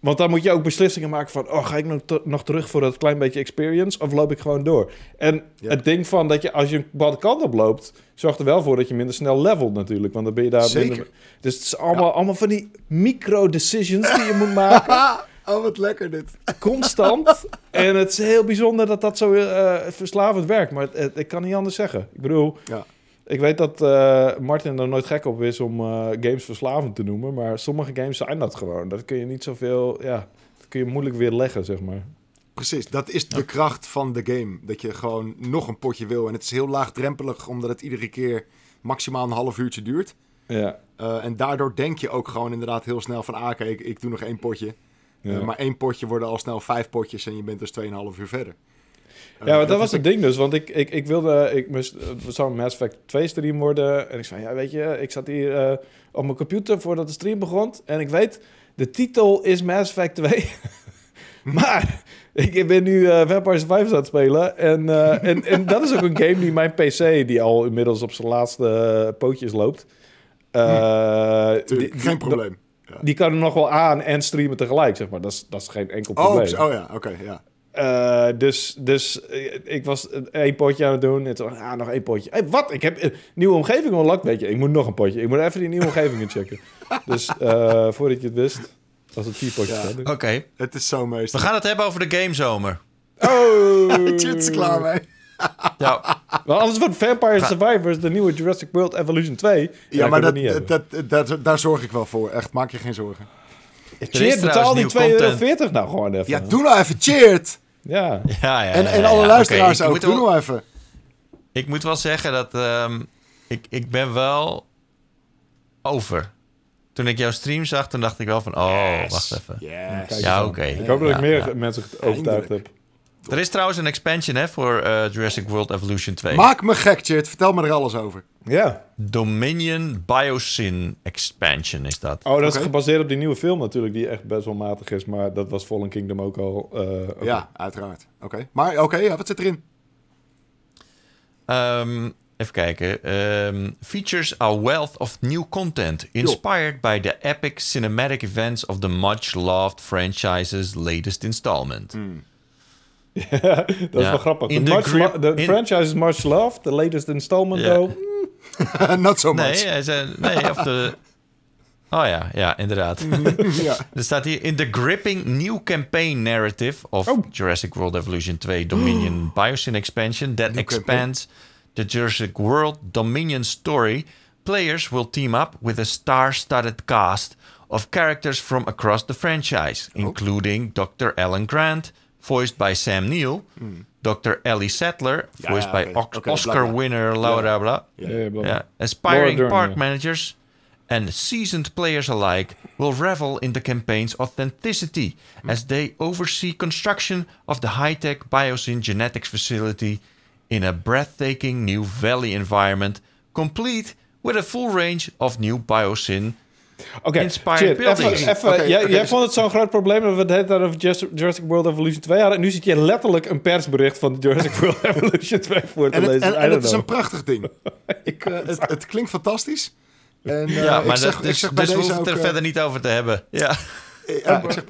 Want dan moet je ook beslissingen maken van... ga ik nog terug voor dat klein beetje experience... of loop ik gewoon door? En het ding van dat je als je een bepaalde kant op loopt... zorgt er wel voor dat je minder snel levelt natuurlijk. Want dan ben je daar minder... Dus het is allemaal van die micro-decisions die je moet maken. Oh, wat lekker dit. Constant. En het is heel bijzonder dat dat zo verslavend werkt. Maar ik kan niet anders zeggen. Ik bedoel... Ja. Ik weet dat Martin er nooit gek op is om games verslavend te noemen. Maar sommige games zijn dat gewoon. Dat kun je niet zoveel... Ja, dat kun je moeilijk weer leggen, zeg maar. Precies, dat is de kracht van de game. Dat je gewoon nog een potje wil. En het is heel laagdrempelig, omdat het iedere keer maximaal een half uurtje duurt. Ja. En daardoor denk je ook gewoon inderdaad heel snel van... ik doe nog 1 potje. Ja. Maar 1 potje worden al snel 5 potjes en je bent dus 2,5 uur verder. Ja, maar dat was het ding dus. Want ik wilde... Het zou een Mass Effect 2 stream worden. En ik zei, ja, weet je... Ik zat hier op mijn computer voordat de stream begon. En ik weet, de titel is Mass Effect 2. Maar ik ben nu Vampire Survivors aan het spelen. En dat is ook een game die mijn PC... die al inmiddels op zijn laatste pootjes loopt. Geen probleem. Die kan hem nog wel aan en streamen tegelijk, zeg maar. Dat is geen enkel probleem. Oh ja, oké, ja. Dus ik was 1 potje aan het doen. En toen dacht ik, nog 1 potje. Hey, wat? Ik heb een nieuwe omgeving unlocked, weet je. Ik moet nog een potje. Ik moet even die nieuwe omgevingen checken. Dus voordat je het wist, was het 4 potjes. Ja. Oké. Het is zo meestal. We gaan het hebben over de gamezomer. Oh! Tjeerd is klaar mee. Ja. Want anders wordt Vampire Survivors de nieuwe Jurassic World Evolution 2. Ja, maar daar zorg ik wel voor. Echt, maak je geen zorgen. Tjeerd, betaal die €2,40 nou gewoon even. Ja, doe nou even, Tjeerd! Ja. En alle luisteraars ook. Doe nou even. Ik moet wel zeggen dat... Ik ben wel... over. Toen ik jouw stream zag, toen dacht ik wel van... wacht even. Yes. Ja, oké. Ik hoop dat ik meer mensen overtuigd heb. Er is trouwens een expansion voor Jurassic World Evolution 2. Maak me gek, Tjeerd. Vertel me er alles over. Ja. Dominion Biosyn expansion is dat. Oh, dat is gebaseerd op die nieuwe film natuurlijk, die echt best wel matig is. Maar dat was Fallen Kingdom ook al. Ja, uiteraard. Oké. Maar wat zit erin? Even kijken. Features a wealth of new content. Inspired by the epic cinematic events of the much-loved franchise's latest installment. Hmm. Ja, dat is wel grappig. The franchise is much loved. The latest installment, though. Not so much. Nee, of de... Oh ja, inderdaad. Ja. Er staat hier... In the gripping new campaign narrative of Jurassic World Evolution 2 Dominion Biosyn Expansion that expands the Jurassic World Dominion story, players will team up with a star-studded cast of characters from across the franchise, including Dr. Alan Grant... voiced by Sam Neill. Mm. Dr. Ellie Sattler, voiced by Oscar winner Laura Bla. Aspiring park managers and seasoned players alike will revel in the campaign's authenticity as they oversee construction of the high-tech Biosyn genetics facility in a breathtaking new valley environment, complete with a full range of new Biosyn. Oké, jij vond het zo'n groot probleem dat we het hele tijd over Jurassic World Evolution 2 hadden. En nu zit je letterlijk een persbericht van Jurassic World Evolution 2 voor te lezen. En het is een prachtig ding. Het klinkt fantastisch. En, maar ik zeg dus we hoeven het er verder niet over te hebben. Ja.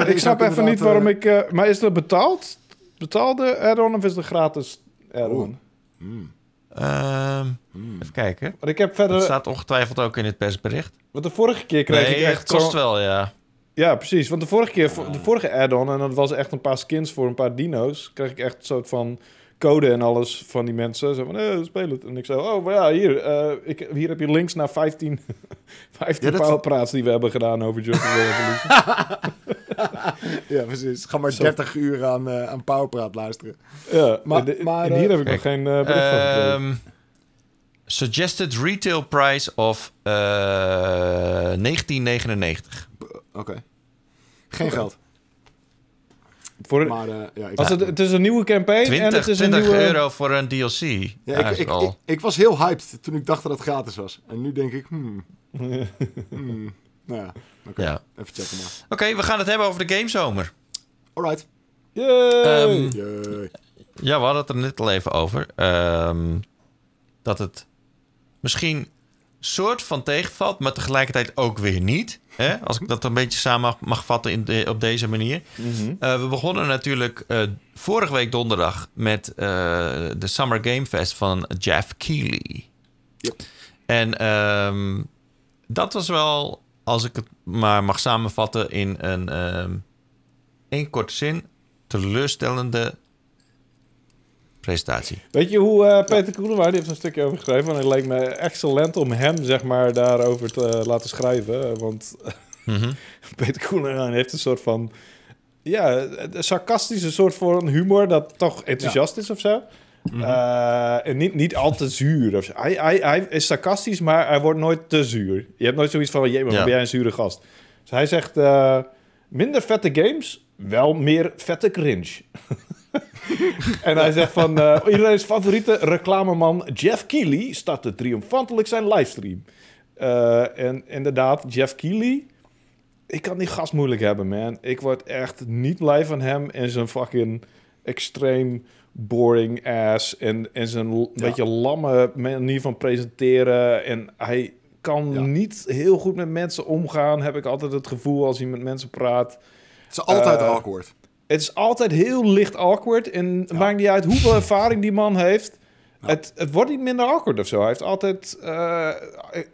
Ik snap even niet waarom ik... maar is dat betaald? Betaalde add-on of is dat gratis add-on? Even kijken. Maar ik heb verder... Dat staat ongetwijfeld ook in het persbericht. Want de vorige keer kreeg ik echt het kost zo... wel, ja. Ja, precies. Want de vorige keer, de vorige add-on... en dat was echt een paar skins voor een paar dino's... kreeg ik echt een soort van code en alles van die mensen. Zo van, speel het. En ik zei, maar ja, hier heb je links naar 15 powerpraats die we hebben gedaan over Jurassic World Evolution. Ja, precies. Ga maar 30 uur aan powerpraat luisteren. Ja, maar hier heb ik nog geen bericht van gekregen. Suggested retail price of $19,99. Oké. Geen geld. Voor het is een nieuwe campaign. 20 euro voor een DLC. Ja, ik was heel hyped toen ik dacht dat het gratis was. En nu denk ik... Nou ja, even checken maar. Oké, we gaan het hebben over de gamezomer. Alright. Ja, we hadden het er net al even over. Dat het misschien soort van tegenvalt, maar tegelijkertijd ook weer niet. Hè? Als ik dat een beetje samen mag vatten op deze manier. Mm-hmm. We begonnen natuurlijk vorige week donderdag met de Summer Game Fest van Jeff Keighley. Yep. En dat was wel, als ik het maar mag samenvatten in één korte zin, teleurstellende presentatie. Weet je hoe Peter Koelewijn, die heeft een stukje over geschreven... en het leek me excellent om hem, zeg maar, daarover te laten schrijven. Want Peter Koelewijn heeft een soort van... ja, een sarcastische soort van humor dat toch enthousiast is of zo. En niet al te zuur. Of zo. Hij is sarcastisch, maar hij wordt nooit te zuur. Je hebt nooit zoiets van, jee, maar ben jij een zure gast? Dus hij zegt, minder vette games, wel meer vette cringe. En hij zegt van... iedereen's favoriete reclameman Jeff Keighley startte triomfantelijk zijn livestream. En inderdaad, Jeff Keighley... Ik kan die gast moeilijk hebben, man. Ik word echt niet blij van hem en zijn fucking extreem boring ass. En zijn beetje lamme manier van presenteren. En hij kan niet heel goed met mensen omgaan. Heb ik altijd het gevoel als hij met mensen praat. Het is altijd awkward. Het is altijd heel licht awkward. En het maakt niet uit hoeveel ervaring die man heeft. Ja. Het wordt niet minder awkward of zo. Hij heeft altijd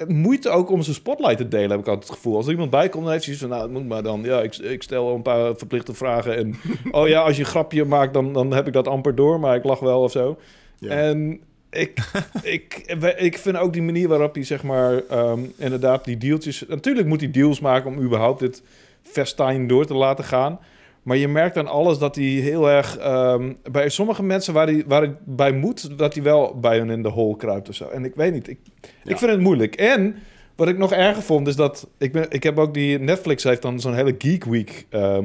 moeite ook om zijn spotlight te delen, heb ik altijd het gevoel. Als er iemand bij komt, dan heeft hij zoiets van... nou, moet maar dan. Ja, ik stel een paar verplichte vragen. En oh ja, als je een grapje maakt, dan heb ik dat amper door. Maar ik lach wel of zo. Ja. En ik vind ook die manier waarop hij, zeg maar... inderdaad, die dealtjes... Natuurlijk moet hij deals maken om überhaupt dit festijn door te laten gaan... Maar je merkt aan alles dat hij heel erg... bij sommige mensen waar hij bij moet... dat hij wel bij hun in de hol kruipt of zo. En ik weet niet. Ik vind het moeilijk. En wat ik nog erger vond is dat... Ik heb ook die... Netflix heeft dan zo'n hele Geek Week. Dat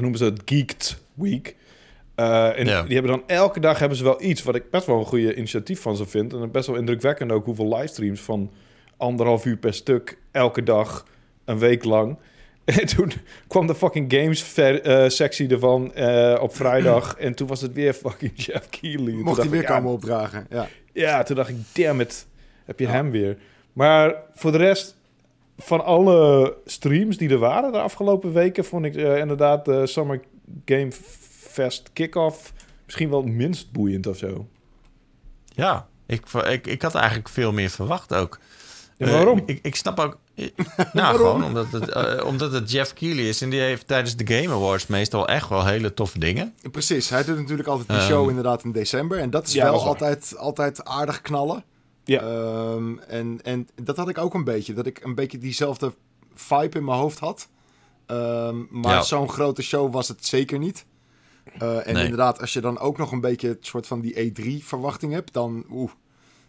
noemen ze het Geeked Week. Die hebben dan elke dag wel iets... wat ik best wel een goede initiatief van ze vind. En best wel indrukwekkend ook hoeveel livestreams... van 1,5 uur per stuk elke dag... een week lang... En toen kwam de fucking games-sectie ervan op vrijdag. En toen was het weer fucking Jeff Keighley. Mocht hij weer komen opdragen. Ja. Ja, toen dacht ik, damn it, heb je hem weer. Maar voor de rest, van alle streams die er waren de afgelopen weken, vond ik inderdaad de Summer Game Fest kick-off misschien wel het minst boeiend of zo. Ja, ik had eigenlijk veel meer verwacht ook. Ja, waarom? Ik snap ook... Nou, gewoon omdat het Jeff Keighley is. En die heeft tijdens de Game Awards meestal echt wel hele toffe dingen. Precies. Hij doet natuurlijk altijd die show inderdaad in december. En dat is wel altijd aardig knallen. Ja. En dat had ik ook een beetje. Dat ik een beetje diezelfde vibe in mijn hoofd had. Maar zo'n grote show was het zeker niet. Inderdaad, als je dan ook nog een beetje het soort van die E3-verwachting hebt, dan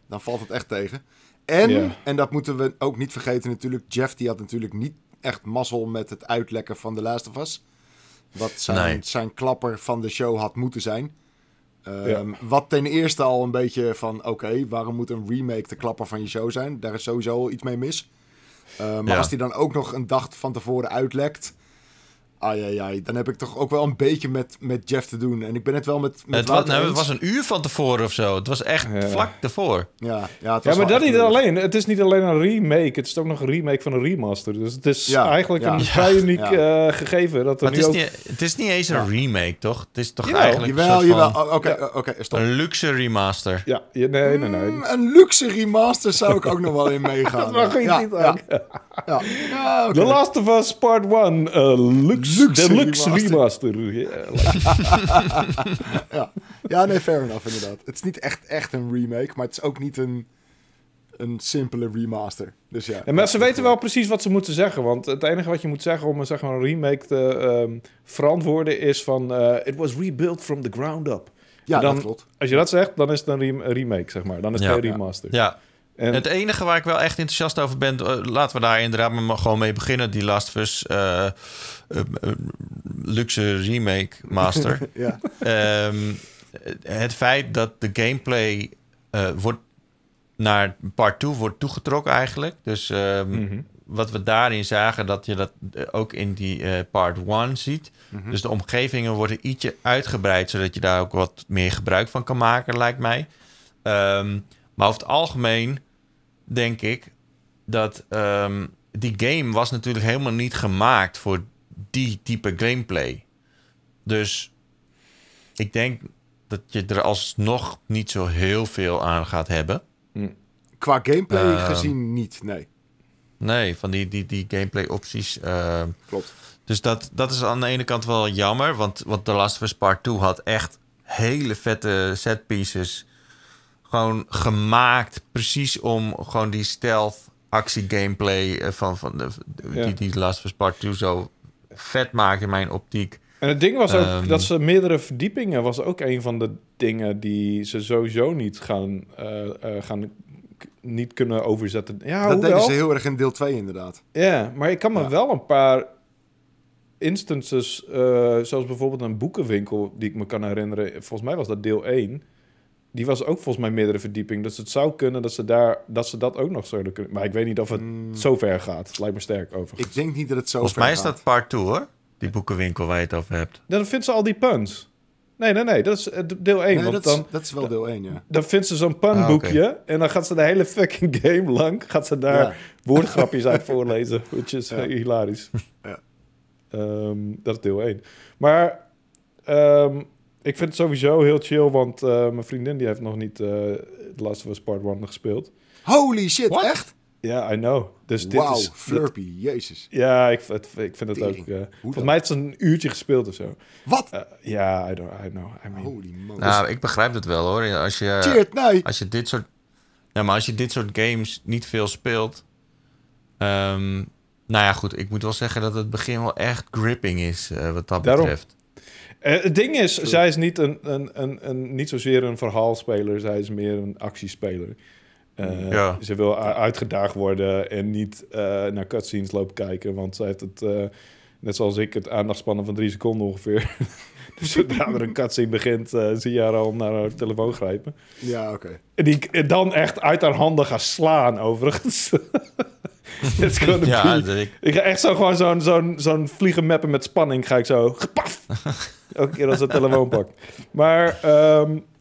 valt het echt tegen. En dat moeten we ook niet vergeten natuurlijk, Jeff die had natuurlijk niet echt mazzel met het uitlekken van The Last of Us. Wat zijn klapper van de show had moeten zijn. Wat ten eerste al een beetje van, oké, waarom moet een remake de klapper van je show zijn? Daar is sowieso al iets mee mis. Maar als die dan ook nog een dag van tevoren uitlekt, dan heb ik toch ook wel een beetje met Jeff te doen. En ik ben het wel met het Wouter het was een uur van tevoren of zo. Het was echt vlak ervoor. Maar dat niet alleen. Het is niet alleen een remake. Het is ook nog een remake van een remaster. Dus het is eigenlijk een vrij uniek gegeven. Dat er nu het, het is niet eens een remake, toch? Het is toch eigenlijk een luxe remaster. Ja. Nee. Een luxe remaster zou ik ook nog wel in meegaan. Dat mag je niet aan. The Last of Us Part 1 Deluxe Remaster. Fair enough, inderdaad. Het is niet echt een remake, maar het is ook niet een simpele remaster. Dus maar ze weten wel precies wat ze moeten zeggen, want het enige wat je moet zeggen om zeg maar, een remake te verantwoorden is van it was rebuilt from the ground up. Ja, dan, dat klopt. Als je dat zegt, dan is het een remake, zeg maar. Dan is het een remaster. Ja. En het enige waar ik wel echt enthousiast over ben, laten we daar inderdaad maar gewoon mee beginnen. Die Last of Us luxe remake master. Het feit dat de gameplay wordt naar part 2 wordt toegetrokken eigenlijk. Dus wat we daarin zagen, dat je dat ook in die part 1 ziet. Mm-hmm. Dus de omgevingen worden ietsje uitgebreid, zodat je daar ook wat meer gebruik van kan maken, lijkt mij. Maar over het algemeen denk ik dat die game was natuurlijk helemaal niet gemaakt voor die type gameplay. Dus ik denk dat je er alsnog niet zo heel veel aan gaat hebben. Qua gameplay gezien niet, nee. Nee, van die gameplay opties. Klopt. Dus dat is aan de ene kant wel jammer, want The Last of Us Part 2 had echt hele vette setpieces. Gewoon gemaakt precies om gewoon die stealth actie-gameplay die Last of Us Part 2 zo vet maakt in mijn optiek. En het ding was ook dat ze meerdere verdiepingen was ook een van de dingen die ze sowieso niet niet kunnen overzetten. Ja, dat deden ze heel erg in deel 2 inderdaad. Ja, maar ik kan me wel een paar instances, zoals bijvoorbeeld een boekenwinkel die ik me kan herinneren. Volgens mij was dat deel 1. Die was ook volgens mij meerdere verdieping. Dus het zou kunnen dat ze dat ook nog zouden kunnen. Maar ik weet niet of het zo ver gaat. Het lijkt me sterk overigens. Ik denk niet dat het zo volgens ver gaat. Volgens mij is dat part 2 hoor. Die boekenwinkel waar je het over hebt. Dan vindt ze al die puns. Nee. Dat is deel 1. Nee, want dat is wel deel 1, ja. Dan vindt ze zo'n punboekje. Okay. En dan gaat ze de hele fucking game lang. Gaat ze daar woordgrapjes uit voorlezen. Which is hilarisch. Ja. Dat is deel 1. Maar... ik vind het sowieso heel chill, want mijn vriendin die heeft nog niet The Last of Us Part 1 gespeeld. Holy shit, what? Echt? Ja, I know. Dus dit is Flurpy, jezus. Ja, ik vind het ook... volgens mij is het een uurtje gespeeld of zo. Wat? Ja, I know. I mean. Holy man. Nou, ik begrijp het wel hoor. Als je dit soort... Ja, maar als je dit soort games niet veel speelt... nou ja, goed. Ik moet wel zeggen dat het begin wel echt gripping is, wat dat betreft. Het ding is, zij is niet niet zozeer een verhaalspeler. Zij is meer een actiespeler. Ze wil uitgedaagd worden en niet naar cutscenes lopen kijken. Want zij heeft het, net zoals ik, het aandachtspannen van 3 seconden ongeveer. Dus zodra er een cutscene begint, zie je haar al naar haar telefoon grijpen. Ja, oké. En dan echt uit haar handen gaan slaan, overigens. It's gonna be. Ja, ik ga echt zo gewoon zo'n vliegen mappen met spanning. Ga ik zo... Gepaf! Elke keer als de telefoon pakt. Maar,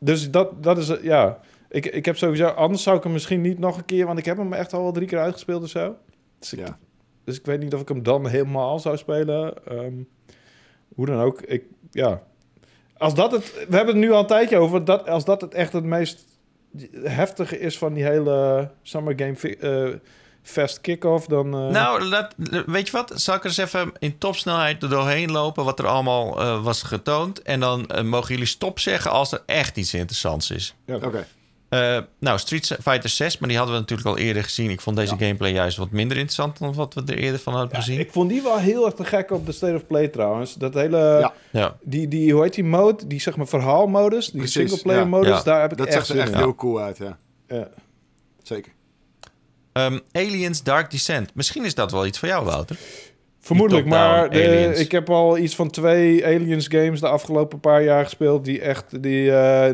dus dat is... Ja, ik heb sowieso... Anders zou ik hem misschien niet nog een keer... Want ik heb hem echt al wel 3 keer uitgespeeld of zo. Dus ik weet niet of ik hem dan helemaal zou spelen. Hoe dan ook. Ja. Als dat het... We hebben het nu al een tijdje over. Als dat het echt het meest... heftige is van die hele Summer Game Fest kick-off, dan... weet je wat? Zal ik er eens even in topsnelheid er doorheen lopen wat er allemaal was getoond. En dan mogen jullie stop zeggen als er echt iets interessants is. Ja, oké. Street Fighter 6, maar die hadden we natuurlijk al eerder gezien. Ik vond deze gameplay juist wat minder interessant dan wat we er eerder van hadden gezien. Ik vond die wel heel erg te gek op de State of Play trouwens. Dat hele... Die, hoe heet die mode? Die zeg maar verhaalmodus. Die singleplayer modus. Ja. Daar heb ik dat echt zag er echt heel cool uit, ja. Zeker. Aliens Dark Descent. Misschien is dat wel iets voor jou, Wouter. Vermoedelijk, maar ik heb al iets van 2 Aliens games de afgelopen paar jaar gespeeld... die echt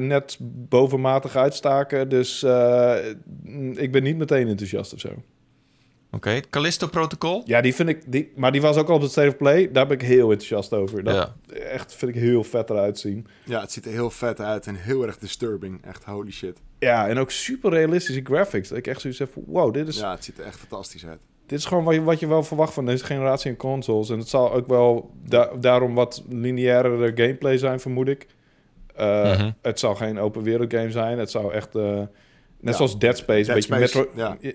net bovenmatig uitstaken. Dus ik ben niet meteen enthousiast of zo. Oké, Callisto Protocol? Ja, die vind ik... maar die was ook al op het State of Play. Daar ben ik heel enthousiast over. Echt vind ik heel vet eruit zien. Ja, het ziet er heel vet uit en heel erg disturbing. Echt holy shit. Ja, en ook super realistische graphics. Dat ik echt zoiets heb van, wow, dit is... Ja, het ziet er echt fantastisch uit. Dit is gewoon wat je wel verwacht van deze generatie in consoles. En het zal ook wel daarom wat lineairere gameplay zijn, vermoed ik. Het zal geen open wereld game zijn. Het zou echt... net zoals Dead Space.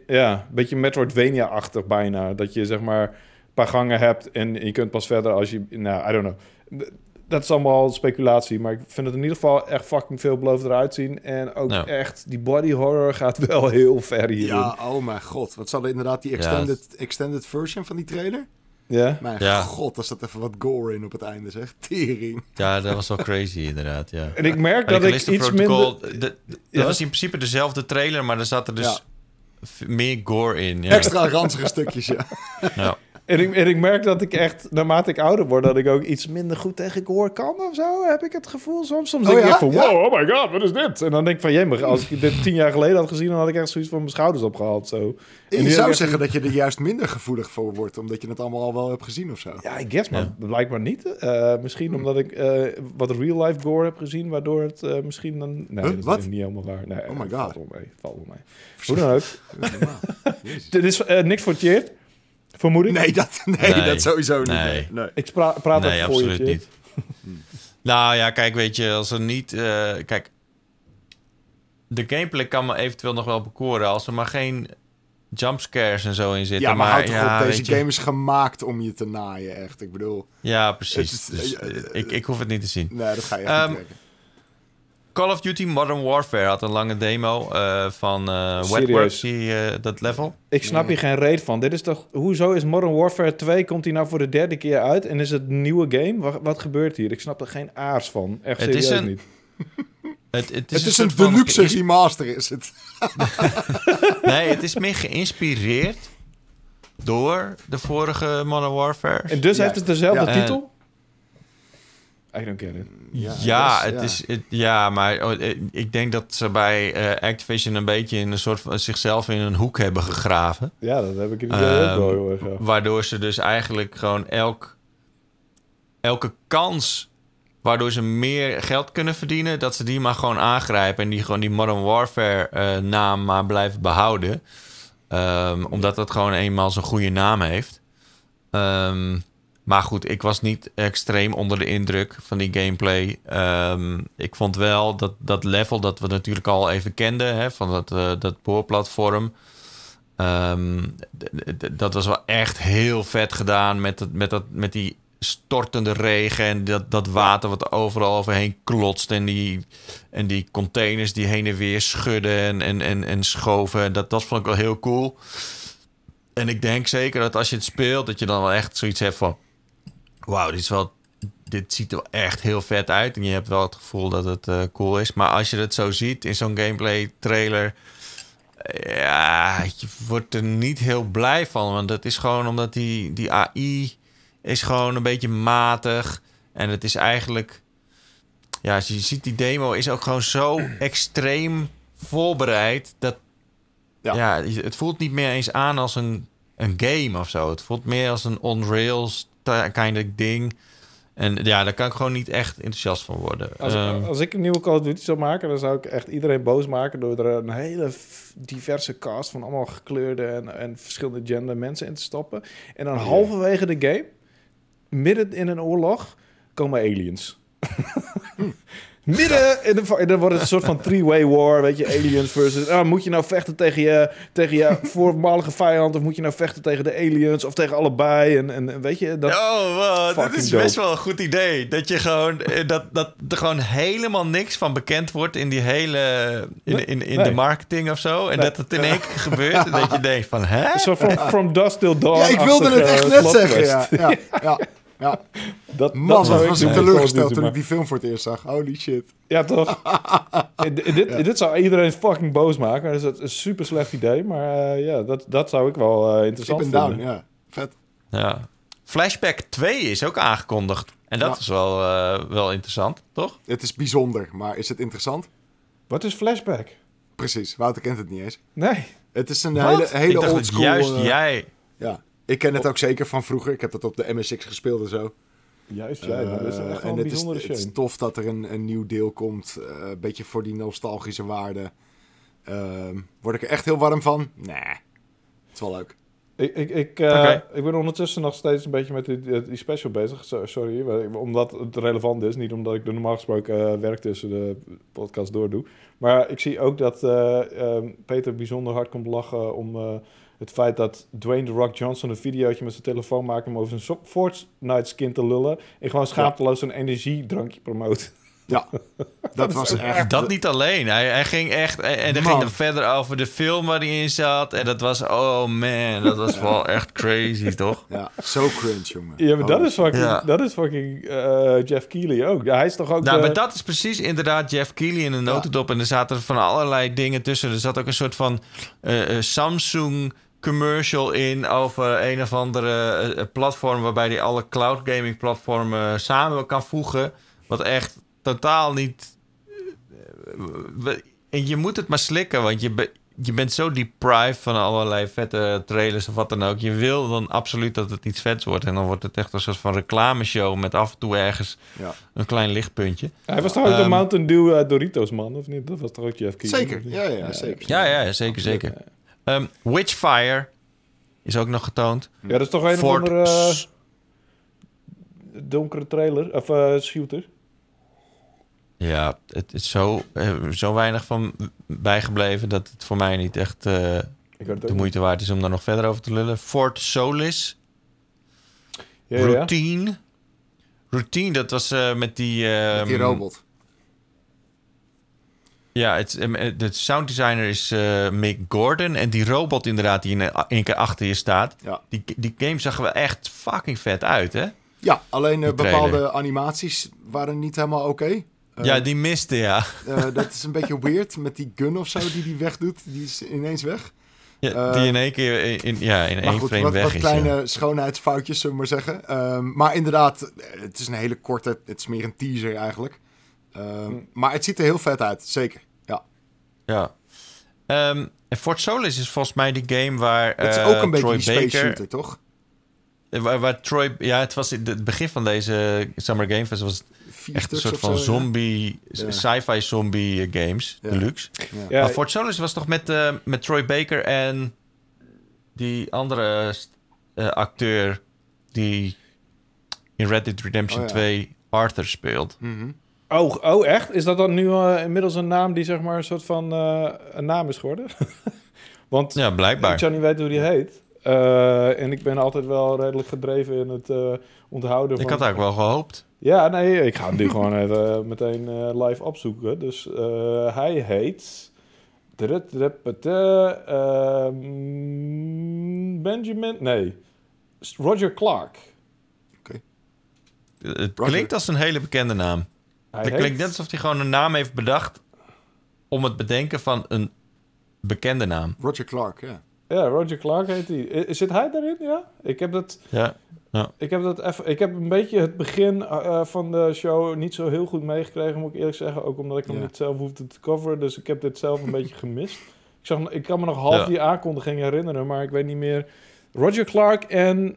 Een beetje Metroidvania-achtig bijna. Dat je zeg maar een paar gangen hebt en je kunt pas verder als je... Nou, I don't know. Dat is allemaal speculatie. Maar ik vind het in ieder geval echt fucking veelbelovend eruit zien. En ook echt, die body horror gaat wel heel ver hierin. Ja, oh mijn god. Wat zal inderdaad die extended version van die trailer? Ja. Mijn god, als dat even wat gore in op het einde zegt. Tering. Ja, dat was wel crazy inderdaad, ja. En ik merk dat ik iets minder... Dat was in principe dezelfde trailer, maar er zat er dus meer gore in. Ja. Extra ranzige stukjes, ja. En ik merk dat ik echt, naarmate ik ouder word... dat ik ook iets minder goed tegen gore kan of zo. Heb ik het gevoel soms. Denk ik echt van, wow, oh my god, wat is dit? En dan denk ik van, jemig, als ik dit 10 jaar geleden had gezien... dan had ik echt zoiets van mijn schouders opgehaald. Zo. En je zou zeggen dat je er juist minder gevoelig voor wordt... omdat je het allemaal al wel hebt gezien of zo. Ja, I guess, maar blijkbaar niet. Misschien omdat ik wat real-life gore heb gezien... waardoor het misschien dan... Nee, dat is niet helemaal waar. Nee, oh my god. Valt wel mee. Hoe dan ook. Dit is niks voor Tjeerd. Vermoed ik? Nee, dat sowieso niet. Nee. Ik praat over voor absoluut je. Niet. Nou ja, kijk, weet je, als er niet... kijk, de gameplay kan me eventueel nog wel bekoren... als er maar geen jumpscares en zo in zitten. Ja, maar houd toch op, deze game is gemaakt om je te naaien, echt. Ik bedoel... Ja, precies. Ik hoef het niet te zien. Nee, dat ga je echt niet trekken. Call of Duty Modern Warfare had een lange demo van Wetworks, dat level. Ik snap hier geen reet van. Dit is toch... Hoezo is Modern Warfare 2, komt die nou voor de 3e keer uit? En is het een nieuwe game? Wat gebeurt hier? Ik snap er geen aars van. Echt serieus niet. Het is een deluxe remaster, is het? Nee, het is meer geïnspireerd door de vorige Modern Warfare. En dus heeft het dezelfde titel? I don't get it. Maar ik denk dat ze bij Activision een beetje in een soort van zichzelf in een hoek hebben gegraven. Ja, dat heb ik in ook wel heel erg. Waardoor ze dus eigenlijk gewoon elke kans waardoor ze meer geld kunnen verdienen, dat ze die maar gewoon aangrijpen en die gewoon die Modern Warfare naam maar blijven behouden. Omdat dat gewoon eenmaal zo'n goede naam heeft. Maar goed, ik was niet extreem onder de indruk van die gameplay. Ik vond wel dat level dat we natuurlijk al even kenden... Hè, van dat boorplatform. Dat was wel echt heel vet gedaan met die stortende regen... en dat water wat overal overheen klotst... en die containers die heen en weer schudden en schoven. Dat vond ik wel heel cool. En ik denk zeker dat als je het speelt... dat je dan wel echt zoiets hebt van... Wauw, dit ziet er echt heel vet uit. En je hebt wel het gevoel dat het cool is. Maar als je dat zo ziet in zo'n gameplay trailer... je wordt er niet heel blij van. Want dat is gewoon omdat die AI is gewoon een beetje matig. En het is eigenlijk... Ja, als je ziet, die demo is ook gewoon zo extreem voorbereid... dat het voelt niet meer eens aan als een een game of zo. Het voelt meer als een on-rails kind of ding. En ja, daar kan ik gewoon niet echt enthousiast van worden. Als ik een nieuwe Call of Duty zou maken, dan zou ik echt iedereen boos maken door er een hele diverse cast van allemaal gekleurde en verschillende gender mensen in te stoppen. En dan halverwege de game, midden in een oorlog, komen aliens. Midden in de... Dan wordt het een soort van three-way war, weet je, aliens versus... moet je nou vechten tegen je voormalige vijand... of moet je nou vechten tegen de aliens of tegen allebei? En weet je, dat... Oh, wow, dat is best wel een goed idee. Dat je gewoon... dat er gewoon helemaal niks van bekend wordt in die hele... de marketing of zo. En dat het in één keer gebeurt. En dat je denkt van, hè? Een soort van From Dusk Till Dawn. Ja, ik wilde het echt net zeggen. Ja. Dat was ik teleurgesteld toen ik die film voor het eerst zag. Holy shit. Ja, toch? Dit zou iedereen fucking boos maken. Dus dat is een super slecht idee. Maar dat zou ik wel interessant vinden. Ik ben down, ja. Vet. Ja. Flashback 2 is ook aangekondigd. En dat is wel interessant, toch? Het is bijzonder, maar is het interessant? Wat is Flashback? Precies, Wouter kent het niet eens. Nee. Het is een hele oldschool... juist jij... Ja. Ik ken het ook zeker van vroeger. Ik heb dat op de MSX gespeeld en zo. Juist, ja. Dat is echt wel een bijzondere show. Het is tof dat er een nieuw deel komt. Een beetje voor die nostalgische waarde. Word ik er echt heel warm van? Nee. Het is wel leuk. Ik ben ondertussen nog steeds een beetje met die special bezig. Sorry, omdat het relevant is. Niet omdat ik er normaal gesproken werk tussen de podcast door doe. Maar ik zie ook dat Peter bijzonder hard komt lachen om... het feit dat Dwayne The Rock Johnson een videootje met zijn telefoon maakt... om over zijn Fortnite-skin te lullen... en gewoon schaamteloos een energiedrankje promoten. Ja, dat was echt... Dat niet alleen. Hij ging echt... En dan ging dan verder over de film waar hij in zat... en dat was... Oh man, dat was wel echt crazy, toch? Ja, zo cringe, jongen. Ja, maar dat is fucking, Jeff Keighley ook. Ja, hij is toch ook... Nou, maar dat is precies inderdaad Jeff Keighley in de notendop... en er zaten van allerlei dingen tussen. Er zat ook een soort van Samsung... commercial in over een of andere platform... waarbij hij alle cloud gaming platformen samen kan voegen. Wat echt totaal niet... En je moet het maar slikken, want je bent zo deprived van allerlei vette trailers of wat dan ook. Je wil dan absoluut dat het iets vets wordt. En dan wordt het echt een soort van reclameshow met af en toe ergens een klein lichtpuntje. Ja, hij was toch ook de Mountain Dew Doritos man, of niet? Dat was toch ook Jeff Keighley? Zeker, zeker. Ja, zeker. Witchfire is ook nog getoond. Ja, dat is toch een of andere donkere trailer, of shooter. Ja, het is zo weinig van bijgebleven... dat het voor mij niet echt de moeite waard is om daar nog verder over te lullen. Fort Solis. Ja, Routine. Ja. Routine, dat was met die... met die robot. Ja, de sounddesigner is Mick Gordon. En die robot inderdaad die in één keer achter je staat. Ja. Die game zag er echt fucking vet uit, hè? Ja, alleen bepaalde animaties waren niet helemaal oké. Ja, die miste, ja. Dat is een beetje weird met die gun of zo die wegdoet. Die is ineens weg. Ja, die in één keer in één frame weg is. Wat kleine schoonheidsfoutjes, zullen we maar zeggen. Maar inderdaad, het is een hele korte... Het is meer een teaser eigenlijk. Maar het ziet er heel vet uit, zeker. Ja. En Fort Solis is volgens mij die game waar... Het is ook een beetje die space shooter, toch? Waar Troy... Ja, het was het begin van deze Summer Game Fest was... Echt een soort van zombie, sci-fi zombie games, deluxe. Ja. Maar Fort Solis was toch met Troy Baker en die andere acteur die in Red Dead Redemption 2 Arthur speelt. Mm-hmm. Oh, echt? Is dat dan nu inmiddels een naam die zeg maar een soort van een naam is geworden? Want ja, blijkbaar. Ik zou niet weten hoe die heet. En ik ben altijd wel redelijk gedreven in het onthouden van... Ik had eigenlijk wel gehoopt. Ja, nee, ik ga nu gewoon even meteen live opzoeken. Dus hij heet... Benjamin... Nee. Roger Clark. Oké. Het klinkt als een hele bekende naam. Het klinkt net alsof hij gewoon een naam heeft bedacht... om het bedenken van een bekende naam. Roger Clark, ja. Ja, Roger Clark heet hij. Zit hij daarin? Ja? Ik heb dat... Ja. Ja. Ik heb een beetje het begin van de show niet zo heel goed meegekregen, moet ik eerlijk zeggen. Ook omdat ik hem niet zelf hoefde te coveren. Dus ik heb dit zelf een beetje gemist. Ik kan me nog half die aankondiging herinneren, maar ik weet niet meer Roger Clark en...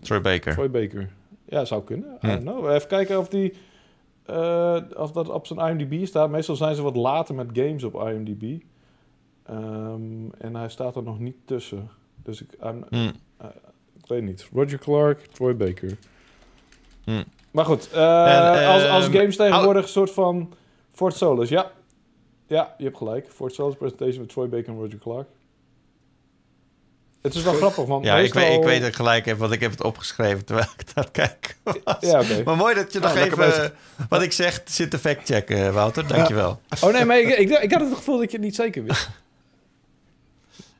Troy Baker. Troy Baker. Ja, zou kunnen. I don't know. Even kijken of die... of dat op zijn IMDb staat. Meestal zijn ze wat later met games op IMDb. En hij staat er nog niet tussen. Dus ik weet niet. Roger Clark, Troy Baker. Maar goed, als games tegenwoordig een soort van Fort Solis. Ja. Ja, je hebt gelijk. Fort Solis presentation met Troy Baker en Roger Clark. Het is wel grappig, want ja, ik weet dat ik gelijk heb, want ik heb het opgeschreven terwijl ik daar kijk. Ja, okay. Maar mooi dat je nog even bezig. Wat ik zeg zit te fact-checken, Wouter. Dankjewel. Ja. Oh nee, maar ik had het gevoel dat je het niet zeker wist.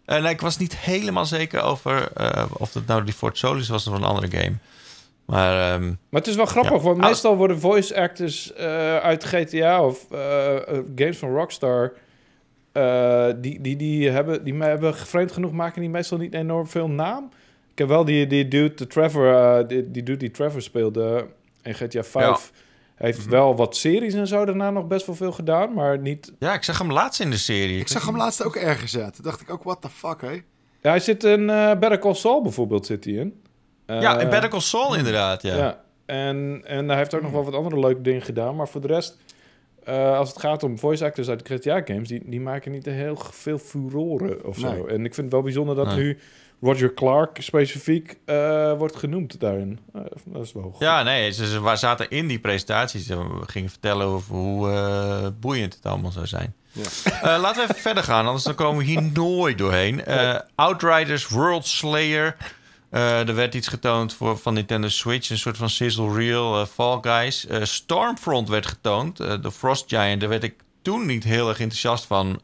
Nee, ik was niet helemaal zeker over of het nou die Fort Solis was of een andere game. Maar het is wel grappig, ja. Want meestal worden voice actors uit GTA of games van Rockstar... Die mij hebben vreemd genoeg maken die meestal niet enorm veel naam. Ik heb wel die dude, de Trevor, die Trevor speelde in GTA 5. Ja. Hij heeft wel wat series en zo daarna nog best wel veel gedaan, maar niet... Ja, ik zag hem laatst in de serie. Ik zag hem laatst ook ergens uit. Toen dacht ik ook, what the fuck, hé? Ja, hij zit in Better Call Saul bijvoorbeeld, zit hij in. Ja, in Better Call Saul inderdaad, ja. Ja. En hij heeft ook nog wel wat andere leuke dingen gedaan, maar voor de rest... als het gaat om voice actors uit de GTA games... die maken niet heel veel furoren of zo. Nee. En ik vind het wel bijzonder dat nu Roger Clark specifiek wordt genoemd daarin. Dat is wel goed. Ja, nee, ze zaten in die presentaties... en gingen vertellen over hoe boeiend het allemaal zou zijn. Ja. Laten we even verder gaan, anders dan komen we hier nooit doorheen. Outriders, World Slayer... er werd iets getoond van Nintendo Switch. Een soort van sizzle reel, Fall Guys. Stormfront werd getoond. De Frost Giant, daar werd ik toen niet heel erg enthousiast van.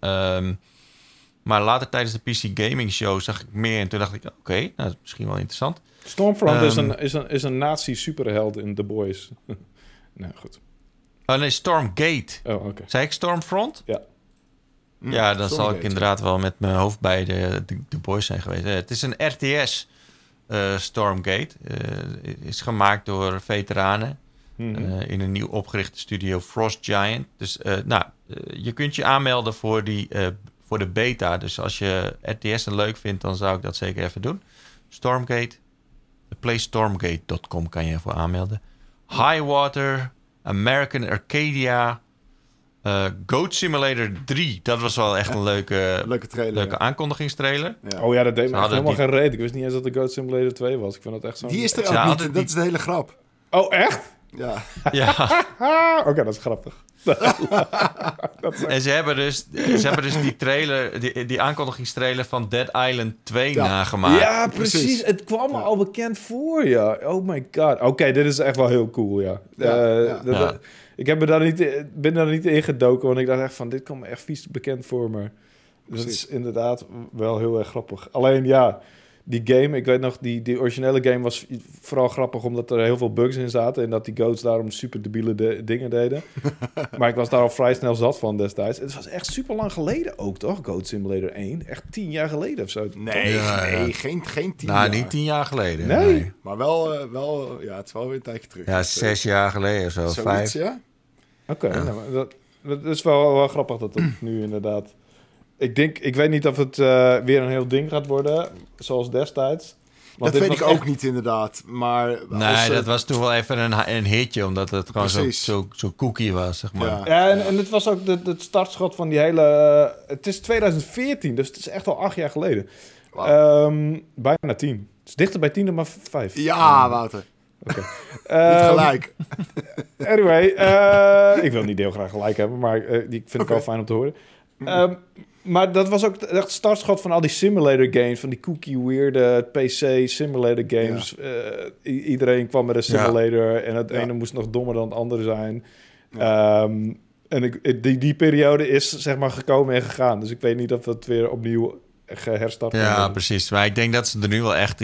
Maar later tijdens de PC Gaming Show zag ik meer. En toen dacht ik, oké, nou, dat is misschien wel interessant. Stormfront is een nazi-superheld in The Boys. Nou, goed. Oh nee, Stormgate. Oh, oké. Zei ik Stormfront? Ja. Ja, dan zal ik inderdaad wel met mijn hoofd bij de Boys zijn geweest. Het is een RTS... Stormgate is gemaakt door veteranen in een nieuw opgerichte studio Frost Giant. Dus je kunt je aanmelden voor de beta. Dus als je RTS'en leuk vindt, dan zou ik dat zeker even doen. Stormgate, playstormgate.com kan je voor aanmelden. Highwater, American Arcadia, Goat Simulator 3. Dat was wel echt een leuke trailer, leuke aankondigingstrailer. Ja. Oh ja, dat deed me helemaal geen reet. Ik wist niet eens dat de Goat Simulator 2 was. Ik vind dat echt zo... Die is er ook niet. Dat is de hele grap. Oh, echt? Ja. Oké, dat is grappig. En ze hebben dus die trailer, die aankondigingstrailer van Dead Island 2 nagemaakt. Ja, precies. Het kwam me al bekend voor, ja. Oh my god. Oké, dit is echt wel heel cool, ja. Ik ben daar niet in gedoken, want ik dacht echt van... dit komt me echt vies bekend voor me. Dus dat is inderdaad wel heel erg grappig. Alleen ja, die game... Ik weet nog, die originele game was vooral grappig... omdat er heel veel bugs in zaten... en dat die goats daarom super debiele dingen deden. Maar ik was daar al vrij snel zat van destijds. Het was echt super lang geleden ook, toch? Goat Simulator 1. Echt 10 jaar geleden of zo. Nee, geen 10 jaar. Nou, niet 10 jaar geleden. Nee. Maar wel, ja, het is wel weer een tijdje terug. Ja, 6 jaar geleden of zo. 5. Ja? Oké, nou, dat is wel grappig dat het nu inderdaad... Ik weet niet of het weer een heel ding gaat worden, zoals destijds. Want dat weet ik ook niet inderdaad, maar... dat was toen wel even een hitje, omdat het gewoon zo cookie was, zeg maar. Ja, en het was ook het startschot van die hele... Het is 2014, dus het is echt al 8 jaar geleden. Wow. Bijna 10. Het is dichter bij 10 dan maar 5. Ja, Wouter. Okay. Niet gelijk. Anyway, ik wil niet heel graag gelijk hebben, maar ik vind het wel fijn om te horen. Maar dat was ook het startschot van al die simulator games, van die cookie-weirde PC simulator games. Ja. Iedereen kwam met een simulator en het ene moest nog dommer dan het andere zijn. Ja. En die periode is zeg maar gekomen en gegaan, dus ik weet niet of dat weer opnieuw... herstart. Ja, precies. Maar ik denk dat ze er nu wel echt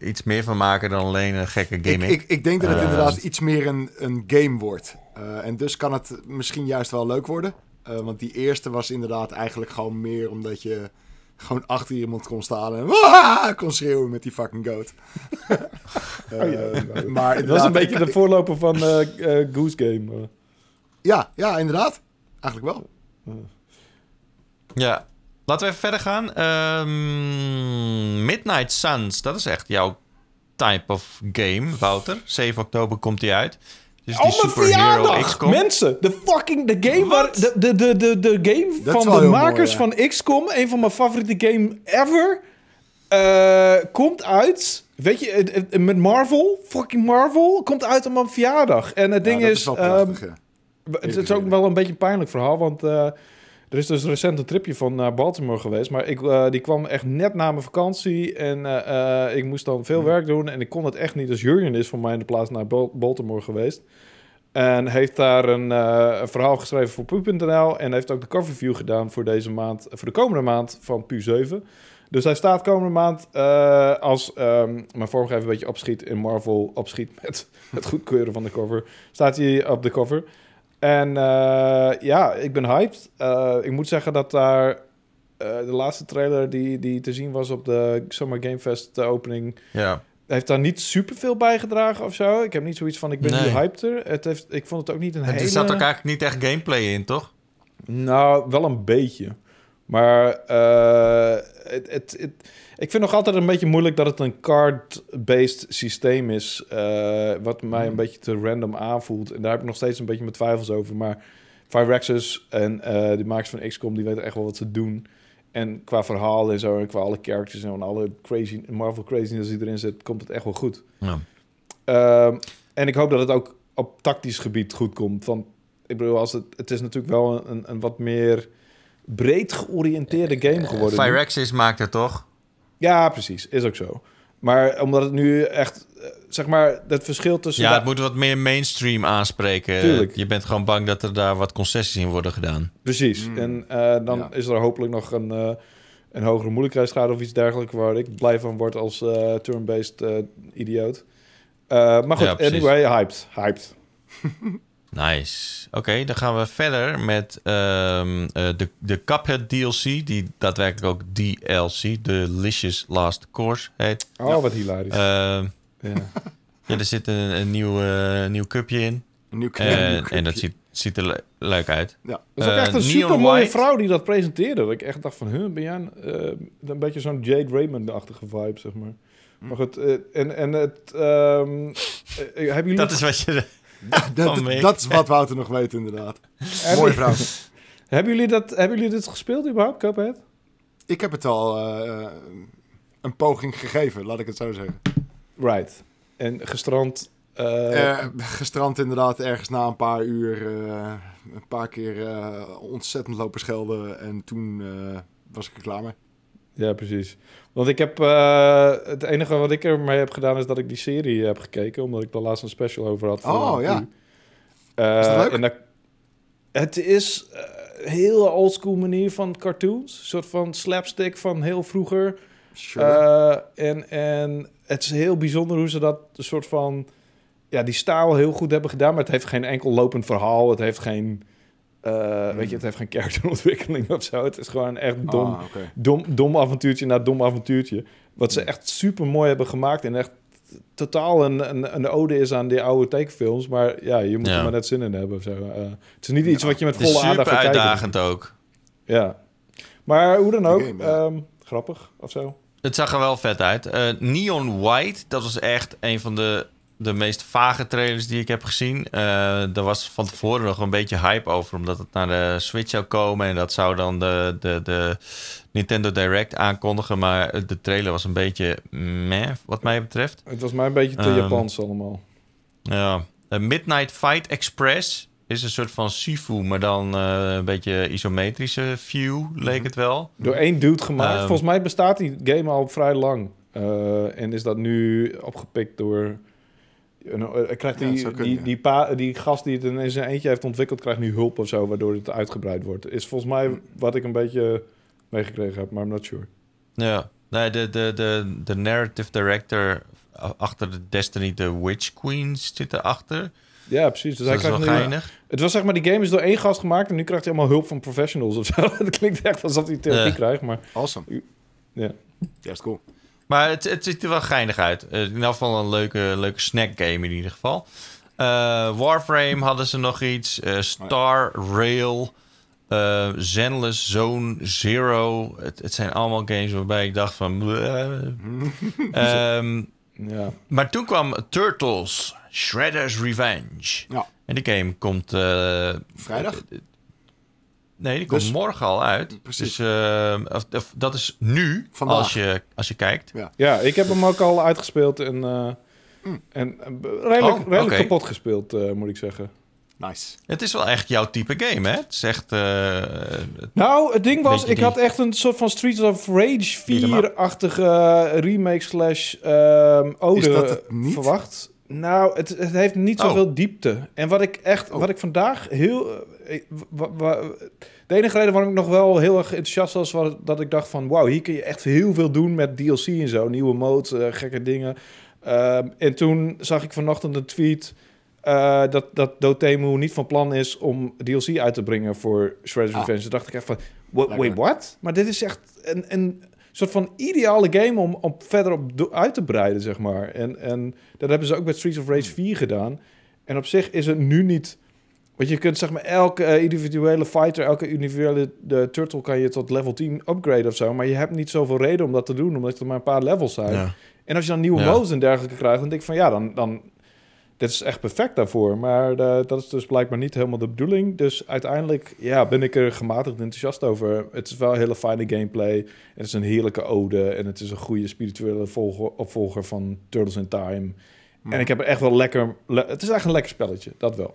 iets meer van maken dan alleen een gekke gimmick. Ik denk dat het inderdaad iets meer een game wordt. En dus kan het misschien juist wel leuk worden. Want die eerste was inderdaad eigenlijk gewoon meer omdat je gewoon achter iemand kon staan en kon schreeuwen met die fucking goat. Maar dat was een beetje de voorloper van Goose Game. Ja, inderdaad. Eigenlijk wel. Ja. Laten we even verder gaan. Midnight Suns, dat is echt jouw type of game, Wouter. 7 oktober komt die uit. Dus die superhero XCOM. Mensen, de fucking de game, waar, de game van de makers mooi, van XCOM, een van mijn favoriete game ever, komt uit. Weet je, met Marvel, fucking Marvel, komt uit op mijn verjaardag. En het ding is, het is ook wel een beetje een pijnlijk verhaal, want er is dus recent een tripje van naar Baltimore geweest, maar die kwam echt net na mijn vakantie en ik moest dan veel werk doen en ik kon het echt niet. Dus Jurjen is voor mij in de plaats naar Baltimore geweest en heeft daar een verhaal geschreven voor Pu.nl en heeft ook de coverview gedaan voor deze maand, voor de komende maand van Pu 7. Dus hij staat komende maand als mijn vormgever een beetje opschiet in Marvel, opschiet met het goedkeuren van de cover, staat hij op de cover. En ja, ik ben hyped. Ik moet zeggen dat daar de laatste trailer die te zien was op de Summer Game Fest opening, ja, heeft daar niet superveel bijgedragen of zo. Ik heb niet zoiets van, ik ben nu hypeder. Ik vond het ook niet een hele... Er zat ook eigenlijk niet echt gameplay in, toch? Nou, wel een beetje. Maar ik vind nog altijd een beetje moeilijk dat het een card-based systeem is. Wat mij een beetje te random aanvoelt. En daar heb ik nog steeds een beetje mijn twijfels over. Maar Firaxis en die makers van XCOM, die weten echt wel wat ze doen. En qua verhaal en zo, en qua alle characters en alle crazy Marvel craziness die erin zit, komt het echt wel goed. Ja. En ik hoop dat het ook op tactisch gebied goed komt. Want ik bedoel, het is natuurlijk wel een wat meer breed georiënteerde game geworden. Firaxis maakt het toch? Ja, precies. Is ook zo. Maar omdat het nu echt, zeg maar, het verschil tussen... Ja, het moet wat meer mainstream aanspreken. Tuurlijk. Je bent gewoon bang dat er daar wat concessies in worden gedaan. Precies. En dan is er hopelijk nog een hogere moeilijkheidsgraad of iets dergelijks, waar ik blij van word als turn-based idioot. Maar goed, ja, anyway, hyped. Hyped. Nice. Oké, dan gaan we verder met de Cuphead DLC, die daadwerkelijk ook DLC, Delicious Last Course heet. Oh, ja, wat hilarisch. Ja, er zit een nieuw cupje in. Een nieuw cupje. En dat ziet er leuk uit. Ja. Dat is ook echt een super mooie vrouw die dat presenteerde. Dat ik echt dacht van, ben jij een beetje zo'n Jade Raymond-achtige vibe, zeg maar. Maar goed, hebben jullie... Dat is wat je... Dat is wat Wouter nog weet, inderdaad. Mooie vrouw. Hebben jullie dit gespeeld überhaupt, Cuphead? Ik heb het al een poging gegeven, laat ik het zo zeggen. Right. En gestrand... gestrand inderdaad, ergens na een paar uur. Een paar keer ontzettend lopen schelden. En toen was ik er klaar mee. Ja, precies. Want ik heb... het enige wat ik ermee heb gedaan is dat ik die serie heb gekeken. Omdat ik daar laatst een special over had. Oh, ja. Is dat leuk? En het is een hele oldschool manier van cartoons. Een soort van slapstick van heel vroeger. Sure. En het is heel bijzonder hoe ze dat een soort van... Ja, die stijl heel goed hebben gedaan. Maar het heeft geen enkel lopend verhaal. Het heeft geen... Weet je, het heeft geen characterontwikkeling of zo. Het is gewoon echt dom avontuurtje na dom avontuurtje. Wat ze echt super mooi hebben gemaakt. En echt totaal een ode is aan die oude tekenfilms. Maar ja, je moet er maar net zin in hebben of zo. Het is niet iets wat je met volle aandacht gaat kijken. Super uitdagend ook. Ja. Maar hoe dan ook. Grappig of zo. Het zag er wel vet uit. Neon White, dat was echt een van de meest vage trailers die ik heb gezien. Er was van tevoren nog een beetje hype over, omdat het naar de Switch zou komen en dat zou dan de Nintendo Direct aankondigen. Maar de trailer was een beetje meh, wat mij betreft. Het was mij een beetje te Japans allemaal. Ja. Midnight Fight Express is een soort van Sifu, maar dan een beetje isometrische view, leek het wel. Door één dude gemaakt. Volgens mij bestaat die game al vrij lang. En is dat nu opgepikt door... Krijgt die gast die het in zijn eentje heeft ontwikkeld, krijgt nu hulp of zo, waardoor het uitgebreid wordt. Is volgens mij wat ik een beetje meegekregen heb, maar I'm not sure. Ja, nee, de narrative director achter de Destiny, de Witch Queen, zit erachter. Ja, precies. Dus dat is wel geinig. Het was zeg maar, die game is door één gast gemaakt en nu krijgt hij allemaal hulp van professionals of zo. Dat klinkt echt alsof hij therapie krijgt, maar... Awesome. Ja. Ja, is cool. Maar het ziet er wel geinig uit. In ieder geval een leuke snackgame in ieder geval. Warframe hadden ze nog iets. Star Rail. Zenless, Zone Zero. Het zijn allemaal games waarbij ik dacht van... ja. Maar toen kwam Turtles, Shredder's Revenge. Ja. En die game komt... vrijdag? Nee, die komt morgen al uit. Precies. Dus dat is nu, als je kijkt. Ja. Ja, ik heb hem ook al uitgespeeld en redelijk kapot gespeeld, moet ik zeggen. Nice. Het is wel echt jouw type game, hè? Het is echt... nou, het ding was, ik had echt een soort van Streets of Rage 4-achtige remake / ode verwacht. Nou, het heeft niet zoveel diepte. En wat ik echt, wat ik vandaag heel... de enige reden waarom ik nog wel heel erg enthousiast was dat ik dacht van... wauw, hier kun je echt heel veel doen met DLC en zo. Nieuwe modes, gekke dingen. En toen zag ik vanochtend een tweet... dat Dotemu niet van plan is om DLC uit te brengen voor Shredder's Revenge. Toen dacht ik echt van, wait, what? Maar dit is echt een soort van ideale game om verder op uit te breiden, zeg maar. En dat hebben ze ook met Streets of Rage 4 gedaan. En op zich is het nu niet... Want je kunt, zeg maar, elke individuele fighter, elke individuele turtle kan je tot level 10 upgraden of zo. Maar je hebt niet zoveel reden om dat te doen, omdat er maar een paar levels zijn. Ja. En als je dan nieuwe modes en dergelijke krijgt, dan denk ik van, ja, dan dit is echt perfect daarvoor. Maar dat is dus blijkbaar niet helemaal de bedoeling. Dus uiteindelijk ben ik er gematigd enthousiast over. Het is wel een hele fijne gameplay. En het is een heerlijke ode. En het is een goede spirituele opvolger van Turtles in Time. Mm. En ik heb er echt wel lekker... het is echt een lekker spelletje, dat wel.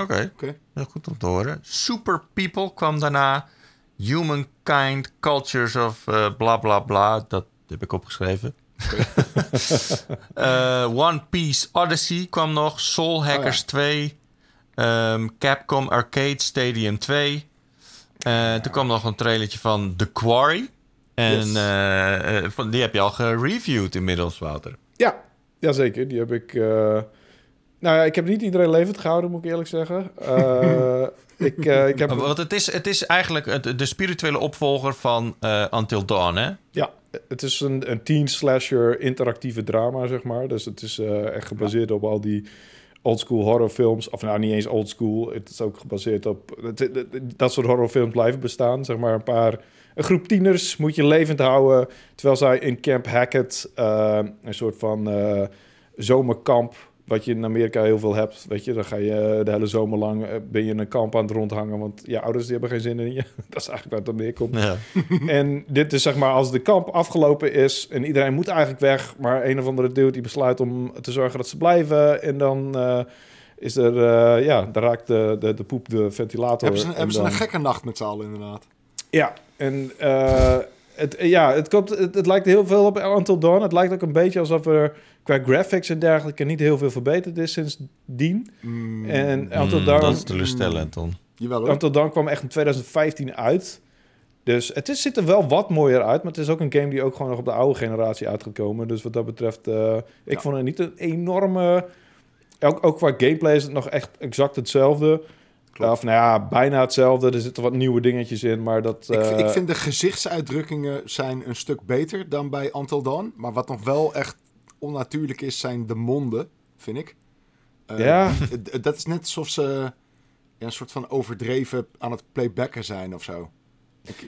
Oké. Dat is goed om te horen. Super People kwam daarna. Humankind, Cultures of bla bla bla. Dat heb ik opgeschreven. One Piece Odyssey kwam nog. Soul Hackers 2. Capcom Arcade Stadium 2. Toen kwam nog een trailertje van The Quarry. En die heb je al gereviewd inmiddels, Wouter. Ja, zeker. Die heb ik... Nou ja, ik heb niet iedereen levend gehouden, moet ik eerlijk zeggen. Ik heb... Want het is eigenlijk de spirituele opvolger van Until Dawn, hè? Ja, het is een teen-slasher interactieve drama, zeg maar. Dus het is echt gebaseerd op al die oldschool horrorfilms. Of nou, niet eens oldschool. Het is ook gebaseerd op... Dat soort horrorfilms blijven bestaan, zeg maar. Een groep tieners moet je levend houden... terwijl zij in Camp Hackett een soort van zomerkamp... wat je in Amerika heel veel hebt, weet je. Dan ga je de hele zomer lang... ben je in een kamp aan het rondhangen... want je ouders die hebben geen zin in je. Dat is eigenlijk waar het op neerkomt. Ja. En dit is, zeg maar, als de kamp afgelopen is... en iedereen moet eigenlijk weg... maar een of andere dude die besluit om te zorgen dat ze blijven... en dan is er... daar raakt de poep de ventilator. Hebben ze een gekke nacht met z'n allen, inderdaad. Ja, en... Het lijkt heel veel op Until Dawn. Het lijkt ook een beetje alsof er qua graphics en dergelijke niet heel veel verbeterd is sindsdien. En Until Dawn, dat is teleurstellend, Anton. Until Dawn kwam echt in 2015 uit. Dus het ziet er wel wat mooier uit, maar het is ook een game die ook gewoon nog op de oude generatie uitgekomen. Dus wat dat betreft, ik vond het niet een enorme... Ook qua gameplay is het nog echt exact hetzelfde. Of nou ja, bijna hetzelfde. Er zitten wat nieuwe dingetjes in, maar dat... Ik vind de gezichtsuitdrukkingen zijn een stuk beter dan bij Until Dawn. Maar wat nog wel echt onnatuurlijk is, zijn de monden, vind ik. Dat is net alsof ze een soort van overdreven aan het playbacken zijn of zo.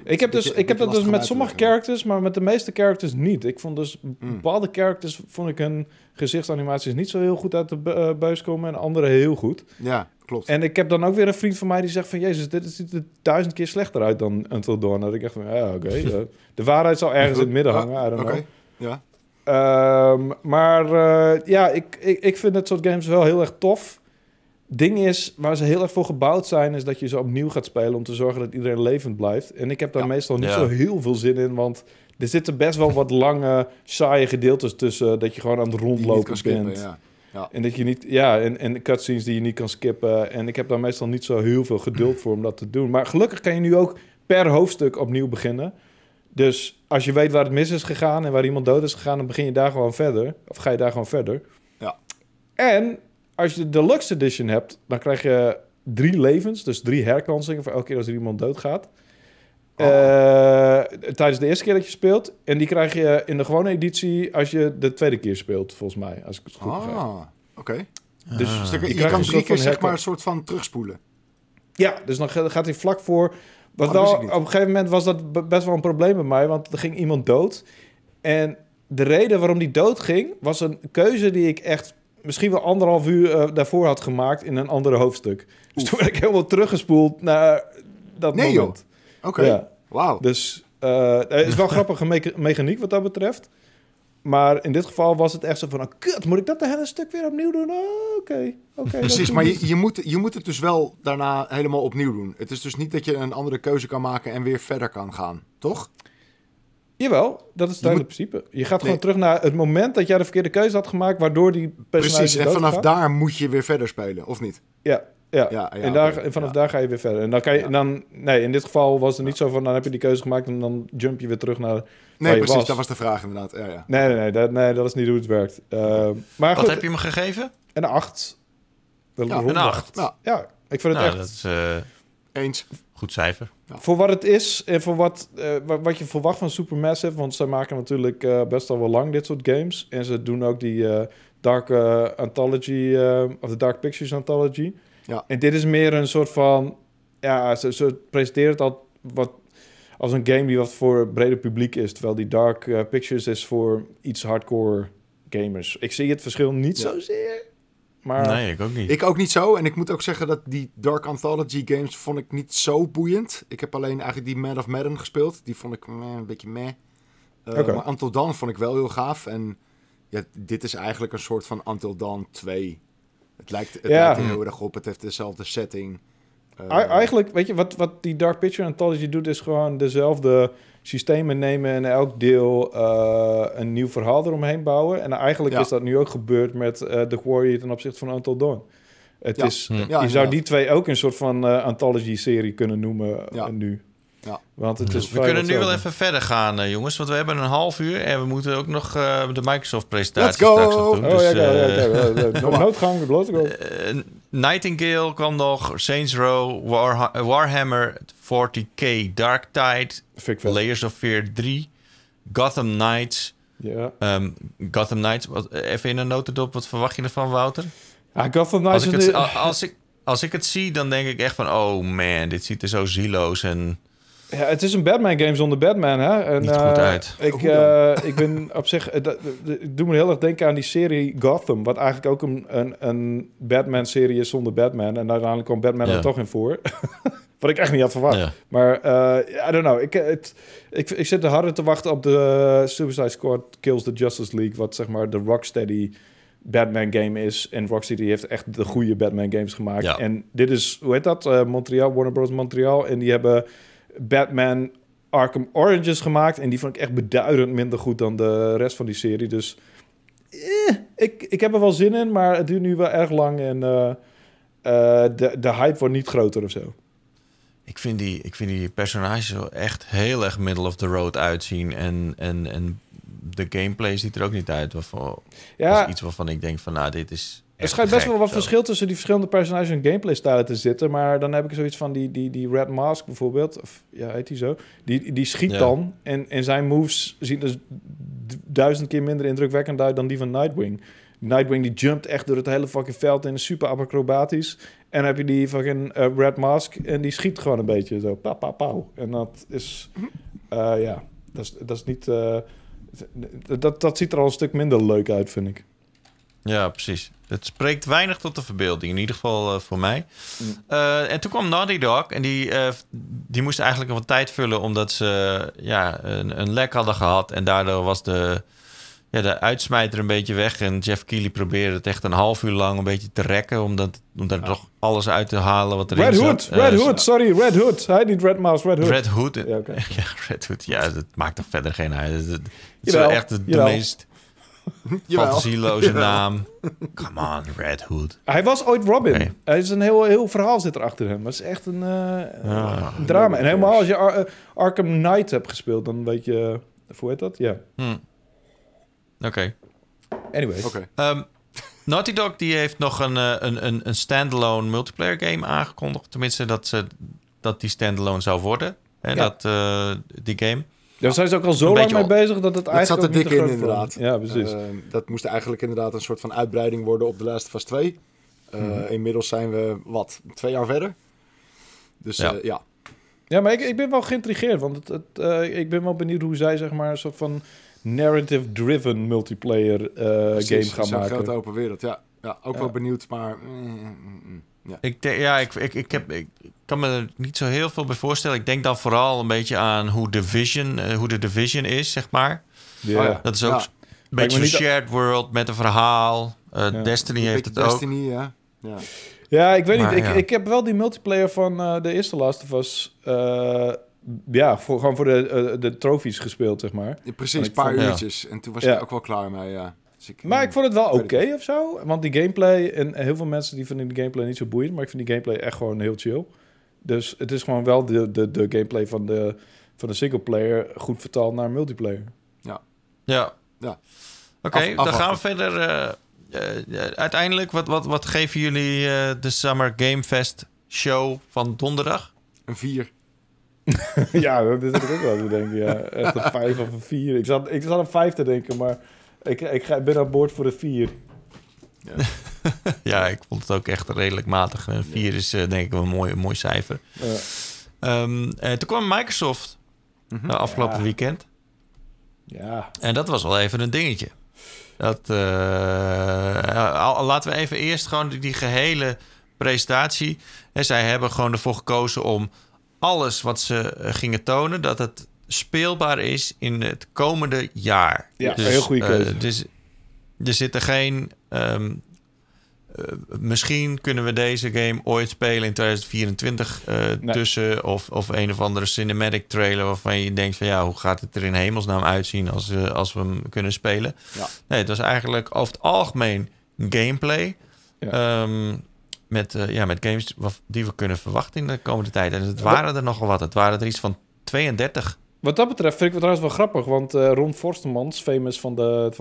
Ik heb dat dus met sommige characters, maar met de meeste characters niet. Ik vond dus bepaalde characters, vond ik hun gezichtsanimaties niet zo heel goed uit de buis komen en andere heel goed. Ja, klopt. En ik heb dan ook weer een vriend van mij die zegt van, jezus, dit ziet er 1000 keer slechter uit dan Until Dawn. Dat ik echt van, de waarheid zal ergens in het midden hangen, I don't know. Ja. Ik vind dat soort games wel heel erg tof. Ding is, waar ze heel erg voor gebouwd zijn... is dat je ze opnieuw gaat spelen om te zorgen dat iedereen levend blijft. En ik heb daar meestal niet zo heel veel zin in... want er zitten best wel wat lange, saaie gedeeltes tussen... dat je gewoon aan het rondlopen bent. En dat je niet... Ja, en cutscenes die je niet kan skippen. En ik heb daar meestal niet zo heel veel geduld voor om dat te doen. Maar gelukkig kan je nu ook per hoofdstuk opnieuw beginnen. Dus als je weet waar het mis is gegaan... en waar iemand dood is gegaan, dan begin je daar gewoon verder. Of ga je daar gewoon verder. Ja. En... Als je de Deluxe Edition hebt, dan krijg je 3 levens. Dus 3 herkansingen voor elke keer als er iemand doodgaat. Tijdens de eerste keer dat je speelt. En die krijg je in de gewone editie als je de tweede keer speelt, volgens mij. Als ik het goed begrijp. Oké. Dus je kan 3 keer, zeg maar, een soort van terugspoelen. Ja, dus dan gaat hij vlak voor. Wat wel, op een gegeven moment was dat best wel een probleem bij mij, want er ging iemand dood. En de reden waarom die dood ging, was een keuze die ik echt misschien wel 1,5 uur daarvoor had gemaakt in een ander hoofdstuk. Oef. Dus toen werd ik helemaal teruggespoeld naar dat moment. Joh. Oké. Ja. Wauw. Dus het is wel grappige mechaniek wat dat betreft. Maar in dit geval was het echt zo van, oh, kut, moet ik dat de hele stuk weer opnieuw doen? Oké. Precies, maar je moet het dus wel daarna helemaal opnieuw doen. Het is dus niet dat je een andere keuze kan maken en weer verder kan gaan, toch? Jawel, dat is het hele principe. Je gaat gewoon terug naar het moment dat jij de verkeerde keuze had gemaakt, waardoor die personage precies, en vanaf daar moet je weer verder spelen, of niet? Ja, en vanaf daar ga je weer verder. En dan kan je, in dit geval was het niet zo van, dan heb je die keuze gemaakt en dan jump je weer terug naar. Nee, precies, dat was de vraag inderdaad. Ja. Nee, dat is niet hoe het werkt. Maar wat goed, heb je me gegeven? Een 8. Een 8. Ja, ik vind het echt. Dat is, eens. Goed cijfer. Ja. Voor wat het is en voor wat je verwacht van Supermassive, want ze maken natuurlijk best al wel lang dit soort games. En ze doen ook die Dark Anthology, of de Dark Pictures Anthology. Ja. En dit is meer een soort van, ja, ze presenteren het al wat als een game die wat voor het brede publiek is. Terwijl die Dark Pictures is voor iets hardcore gamers. Ik zie het verschil niet zozeer. Maar nee, ik ook niet. Ik ook niet zo. En ik moet ook zeggen dat die Dark Anthology games vond ik niet zo boeiend. Ik heb alleen eigenlijk die Man of Madden gespeeld. Die vond ik een beetje meh. Okay. Maar Until Dawn vond ik wel heel gaaf. En ja, dit is eigenlijk een soort van Until Dawn 2. Het lijkt er heel erg op. Het heeft dezelfde setting. Eigenlijk, weet je, wat die Dark Picture Anthology doet, is gewoon dezelfde systemen nemen en elk deel een nieuw verhaal eromheen bouwen. En eigenlijk is dat nu ook gebeurd met The Quarry ten opzichte van Until Dawn. Je zou die twee ook een soort van anthology-serie kunnen noemen nu. Ja. Want het is we kunnen nu wel even verder gaan, jongens, want we hebben 1,5 uur en we moeten ook nog de Microsoft-presentatie straks nog doen. Noodgang, bloot ik op. Nightingale kwam nog, Saints Row, Warhammer 40k, Dark Tide, Layers of Fear 3, Gotham Knights. Yeah. Gotham Knights, even in een notendop, wat verwacht je ervan, Wouter? Ja, Gotham Knights. Als ik het zie, dan denk ik echt van, oh man, dit ziet er zo zieloos en... Ja, het is een Batman-game zonder Batman, hè? En, niet goed uit. Ik ben op zich... Ik doe me heel erg denken aan die serie Gotham, wat eigenlijk ook een Batman-serie is zonder Batman. En uiteindelijk kwam Batman er toch in voor. Wat ik echt niet had verwacht. Ja. Maar, I don't know. Ik zit er harder te wachten op de Suicide Squad Kills the Justice League, wat zeg maar de Rocksteady Batman-game is. En Rocksteady heeft echt de goede Batman-games gemaakt. Ja. En dit is, hoe heet dat? Montreal, Warner Bros. Montreal. En die hebben Batman Arkham Origins gemaakt. En die vond ik echt beduidend minder goed dan de rest van die serie. Dus ik heb er wel zin in, maar het duurt nu wel erg lang. En de hype wordt niet groter of zo. Ik vind die personages wel echt heel erg middle of the road uitzien. En de gameplay ziet er ook niet uit. Dat is iets waarvan ik denk van, nou, dit is... Er schijnt best wel wat verschil tussen die verschillende personages en gameplay-stijlen te zitten. Maar dan heb ik zoiets van die Red Mask bijvoorbeeld. Of ja, heet die zo? Die schiet dan. En zijn moves zien dus 1000 keer minder indrukwekkend uit dan die van Nightwing. Nightwing die jumpt echt door het hele fucking veld en is super acrobatisch. En dan heb je die fucking Red Mask en die schiet gewoon een beetje zo. Pa, pa, pauw. En dat is... Dat is niet... Dat ziet er al een stuk minder leuk uit, vind ik. Ja, precies. Het spreekt weinig tot de verbeelding, in ieder geval voor mij. En toen kwam Naughty Dog en die moest eigenlijk wat tijd vullen omdat ze een lek hadden gehad. En daardoor was de uitsmijter een beetje weg. En Jeff Keighley probeerde het echt 1,5 uur lang een beetje te rekken om daar toch alles uit te halen wat erin zat. Red Hood. Hij niet Red Mouse, Red Hood. Red Hood. Ja, okay. Ja, Red Hood. Ja, dat maakt toch verder geen uit. Het is wel echt de meest... fantasieloze naam. Come on, Red Hood. Hij was ooit Robin. Okay. Hij is een heel verhaal zit er achter hem. Dat is echt een drama. En helemaal als je Arkham Knight hebt gespeeld, dan weet je... Hoe heet dat? Ja. Yeah. Oké. Naughty Dog die heeft nog een standalone multiplayer game aangekondigd. Tenminste, dat die standalone zou worden. Hè? Ja. Die game... Daar zijn ze ook al zo lang mee bezig dat het eigenlijk zat er dik in, inderdaad. Ja, precies. Dat moest eigenlijk inderdaad een soort van uitbreiding worden op The Last of Us 2. Inmiddels zijn we, 2 jaar verder. Dus ja. Ja, maar ik ben wel geïntrigeerd, want ik ben wel benieuwd hoe zij zeg maar een soort van narrative-driven multiplayer game gaan maken. Grote open wereld, ja. Ook wel benieuwd, maar... Ja. Ik kan me er niet zo heel veel bij voorstellen. Ik denk dan vooral een beetje aan hoe de Division is, zeg maar. Ja. Dat is ook een beetje een shared world met een verhaal. Destiny heeft het ook. Ja. Ja, ik weet niet. Ik heb wel die multiplayer van de eerste Last of Us... gewoon voor de trofies gespeeld, zeg maar. Ja, precies, een paar uurtjes. Ja. En toen was ik ook wel klaar mee, Dus ik vond het wel oké of zo. Want die gameplay... En heel veel mensen die vinden de gameplay niet zo boeiend... maar ik vind die gameplay echt gewoon heel chill. Dus het is gewoon wel de gameplay van de singleplayer... goed vertaald naar multiplayer. Ja. Oké, dan gaan we verder... uiteindelijk, wat geven jullie de Summer Game Fest show van donderdag? Een 4. Ja, dat is het ook wel te denken. Ja. Echt een 5 of een 4. Ik zat een 5 te denken, maar ik ben aan boord voor de 4. Ja. Ja, ik vond het ook echt redelijk matig. Een 4 is denk ik wel een mooi cijfer. Ja. Toen kwam Microsoft afgelopen weekend. Ja. En dat was wel even een dingetje. Laten we even eerst gewoon die gehele presentatie... En zij hebben gewoon ervoor gekozen om alles wat ze gingen tonen... dat het speelbaar is in het komende jaar. Ja, dus, een heel goede keuze. Dus, er zitten geen... misschien kunnen we deze game ooit spelen in 2024 tussen... Of een of andere cinematic trailer waarvan je denkt van... ja, hoe gaat het er in hemelsnaam uitzien als we hem kunnen spelen? Ja. Nee, het was eigenlijk over het algemeen gameplay... Ja. Met games die we kunnen verwachten in de komende tijd. En het waren er nogal wat. Het waren er iets van 32. Wat dat betreft vind ik het trouwens wel grappig... want Ron Forstemans, famous van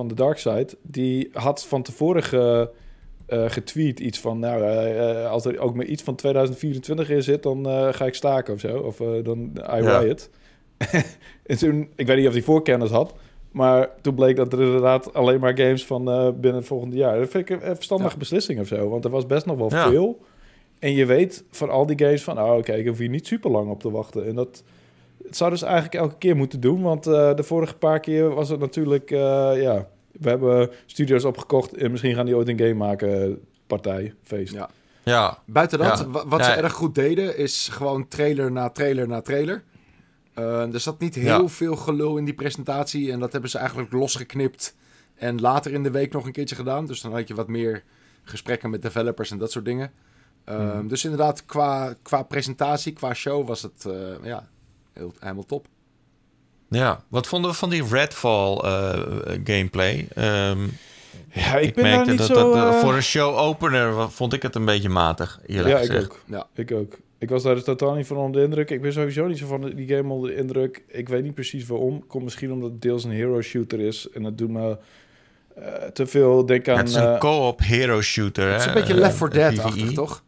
de Dark Side... die had van tevoren... getweet iets van... als er ook maar iets van 2024 in zit... dan ga ik staken of zo. Of dan I riot. En toen, ik weet niet of hij voorkennis had... maar toen bleek dat er inderdaad alleen maar games van binnen het volgende jaar... Dat vind ik een verstandige beslissing of zo. Want er was best nog wel veel. En je weet van al die games van... ik hoef hier niet super lang op te wachten. En dat zou dus eigenlijk elke keer moeten doen... want de vorige paar keer was het natuurlijk... We hebben studio's opgekocht en misschien gaan die ooit een game maken, partijfeest. Ja. Buiten dat, wat ze erg goed deden, is gewoon trailer na trailer na trailer. Er zat niet heel veel gelul in die presentatie en dat hebben ze eigenlijk losgeknipt en later in de week nog een keertje gedaan. Dus dan had je wat meer gesprekken met developers en dat soort dingen. Dus inderdaad, qua presentatie, qua show was het helemaal top. Ja, wat vonden we van die Redfall gameplay? Ik merkte daar niet dat zo... voor een show-opener vond ik het een beetje matig, eerlijk gezegd. Ik ook. Ik was daar dus totaal niet van onder de indruk. Ik ben sowieso niet zo van die game onder de indruk. Ik weet niet precies waarom. Komt misschien omdat het deels een hero-shooter is. En dat doet me te veel denken aan... Het is een co-op hero-shooter. Het is een beetje Left 4 Dead-achtig, toch?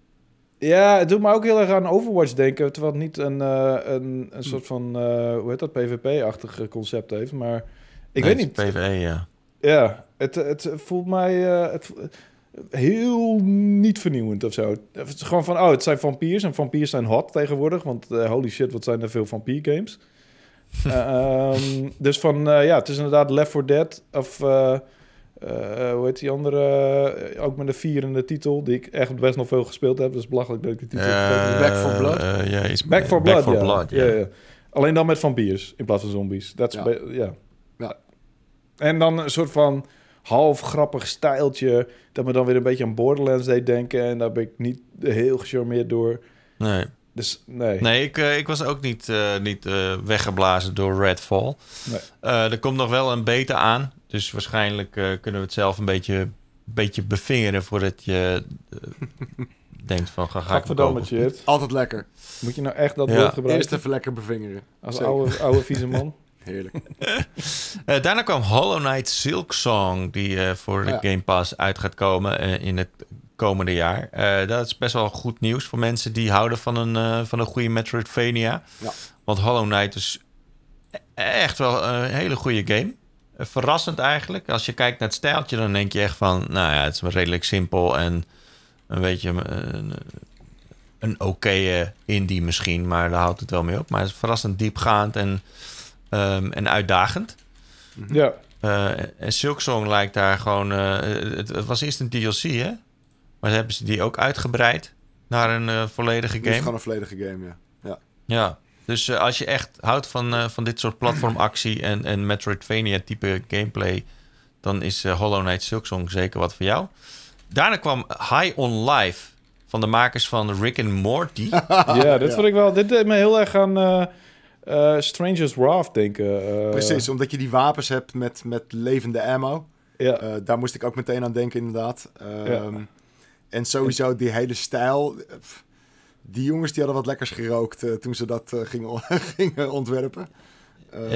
Ja, het doet me ook heel erg aan Overwatch denken... terwijl het niet een soort van... PvP-achtig concept heeft, maar... weet niet. PvE, ja. Ja, het voelt mij... heel niet vernieuwend of zo. Het is gewoon van, het zijn vampiers... en vampiers zijn hot tegenwoordig... want holy shit, wat zijn er veel vampier-games. Dus van, het is inderdaad Left 4 Dead... of... hoe heet die andere? Ook met de 4 in de titel, die ik echt best nog veel gespeeld heb. Dus belachelijk dat ik die titel heb. Back 4 Blood? Back 4 Blood. Ja. Alleen dan met vampiers in plaats van zombies. En dan een soort van half grappig stijltje... dat me dan weer een beetje aan Borderlands deed denken... en daar ben ik niet heel gecharmeerd door. Nee. Dus, nee, ik was ook niet weggeblazen door Redfall. Nee. Er komt nog wel een beta aan. Dus waarschijnlijk kunnen we het zelf een beetje bevingeren... voordat je denkt van... Ga ik verdomme shit. Altijd lekker. Moet je nou echt dat woord gebruiken? Eerst even lekker bevingeren. Als oude vieze man. Heerlijk. Daarna kwam Hollow Knight Silksong... die voor de Game Pass uit gaat komen in het komende jaar. Dat is best wel goed nieuws voor mensen... die houden van een goede Metroidvania. Ja. Want Hollow Knight is echt wel een hele goede game... Verrassend eigenlijk. Als je kijkt naar het stijltje, dan denk je echt van... nou ja, het is redelijk simpel en een beetje een oké indie misschien, maar daar houdt het wel mee op. Maar het is verrassend diepgaand en uitdagend. Ja. En Silksong lijkt daar gewoon... Het was eerst een DLC, hè? Maar hebben ze die ook uitgebreid naar een volledige game? Het is gewoon een volledige game, ja. Ja, ja. Dus als je echt houdt van dit soort platformactie en Metroidvania-type gameplay... dan is Hollow Knight Silksong zeker wat voor jou. Daarna kwam High on Life van de makers van Rick and Morty. Ja, dit vond ik wel... Dit deed me heel erg aan... Stranger's Wrath denken. Precies, omdat je die wapens hebt met levende ammo. Yeah. Daar moest ik ook meteen aan denken, inderdaad. Yeah. En sowieso die hele stijl. Die jongens die hadden wat lekkers gerookt toen ze dat gingen ontwerpen.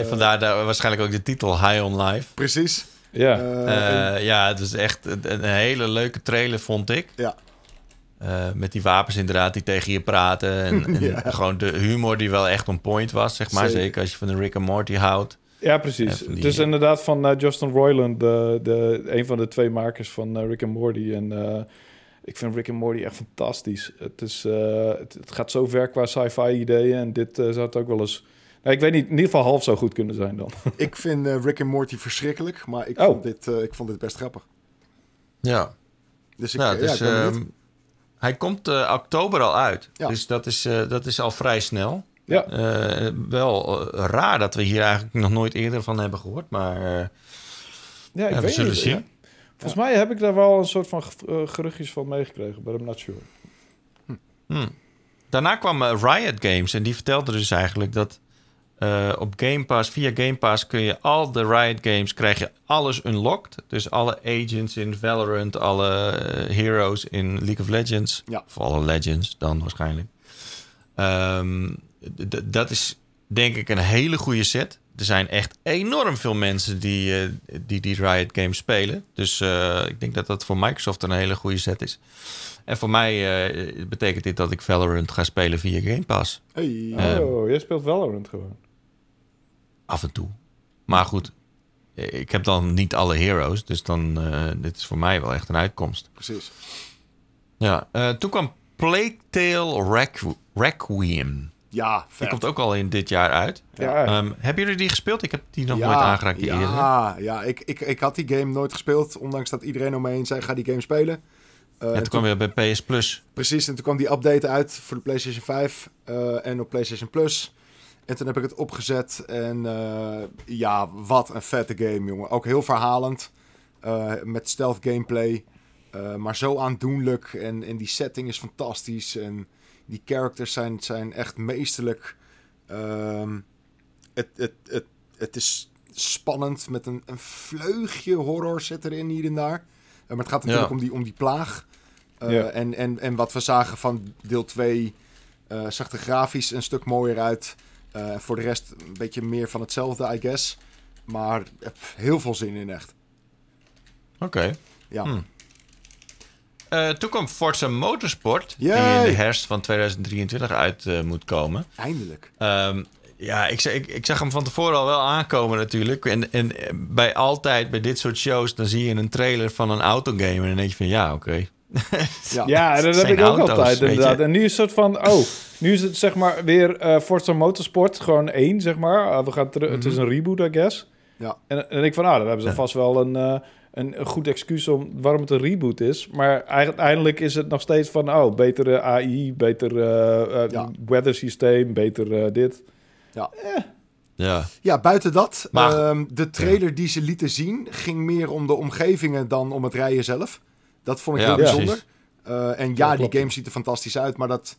Vandaar waarschijnlijk ook de titel High on Life. Precies. Yeah. Ja, het is echt een hele leuke trailer, vond ik. Ja. Met die wapens inderdaad die tegen je praten. En ja. Gewoon de humor die wel echt on point was, zeg maar. Zeker als je van de Rick and Morty houdt. Ja, precies. Het is inderdaad van Justin Roiland, een van de twee makers van Rick and Morty. En ik vind Rick and Morty echt fantastisch. Het is, het gaat zo ver qua sci-fi ideeën. En dit zou het ook wel eens... Nou, ik weet niet, in ieder geval half zo goed kunnen zijn dan. Ik vind Rick and Morty verschrikkelijk, maar ik vond dit best grappig. Ja. Dus ik... Nou, ja, dus, hij komt oktober al uit. Ja. Dus dat is al vrij snel. Ja. Wel raar dat we hier eigenlijk nog nooit eerder van hebben gehoord. Maar we zullen het zien. Ja. Volgens mij heb ik daar wel een soort van geruchtjes van meegekregen. But I'm not sure. Daarna kwam Riot Games. En die vertelde dus eigenlijk dat op Game Pass, via Game Pass kun je al de Riot Games, krijg je alles unlocked. Dus alle agents in Valorant, alle heroes in League of Legends. Ja. Of alle legends dan waarschijnlijk. Dat is denk ik een hele goede set. Er zijn echt enorm veel mensen die Riot Games spelen. Dus ik denk dat voor Microsoft een hele goede set is. En voor mij betekent dit dat ik Valorant ga spelen via Game Pass. Hey. Jij speelt Valorant gewoon? Af en toe. Maar goed, ik heb dan niet alle heroes. Dus dan, dit is voor mij wel echt een uitkomst. Precies. Ja, toen kwam Plague Tale Requiem. Ja, vet. Die komt ook al in dit jaar uit. Ja. Hebben jullie die gespeeld? Ik heb die nog nooit aangeraakt. Ik had die game nooit gespeeld. Ondanks dat iedereen om me heen zei, ga die game spelen. En toen kwam weer bij PS Plus. Precies, en toen kwam die update uit voor de PlayStation 5 en op PlayStation Plus. En toen heb ik het opgezet en wat een vette game, jongen. Ook heel verhalend, met stealth gameplay, maar zo aandoenlijk. En die setting is fantastisch en die characters zijn echt meesterlijk. Het is spannend met een vleugje horror zit erin hier en daar. Maar het gaat natuurlijk om die plaag. En wat we zagen van deel 2... zag er grafisch een stuk mooier uit. Voor de rest een beetje meer van hetzelfde, I guess. Maar heel veel zin in, echt. Oké. Ja. Toen kwam Forza Motorsport... Yay! Die in de herfst van 2023 uit moet komen. Eindelijk. Ik zag hem van tevoren al wel aankomen natuurlijk. En bij dit soort shows... dan zie je een trailer van een autogame... en dan denk je van oké. Ja, dat heb ik ook altijd inderdaad. En nu is het soort van... nu is het zeg maar weer Forza Motorsport... gewoon 1, zeg maar. Het is een reboot, I guess. Ja. En ik van, dan hebben ze vast wel een goed excuus... om waarom het een reboot is. Maar uiteindelijk is het nog steeds van... betere AI, beter weather systeem... beter dit... Ja, buiten dat. Maar, de trailer die ze lieten zien... ging meer om de omgevingen dan om het rijden zelf. Dat vond ik heel bijzonder. Die game ziet er fantastisch uit. Maar dat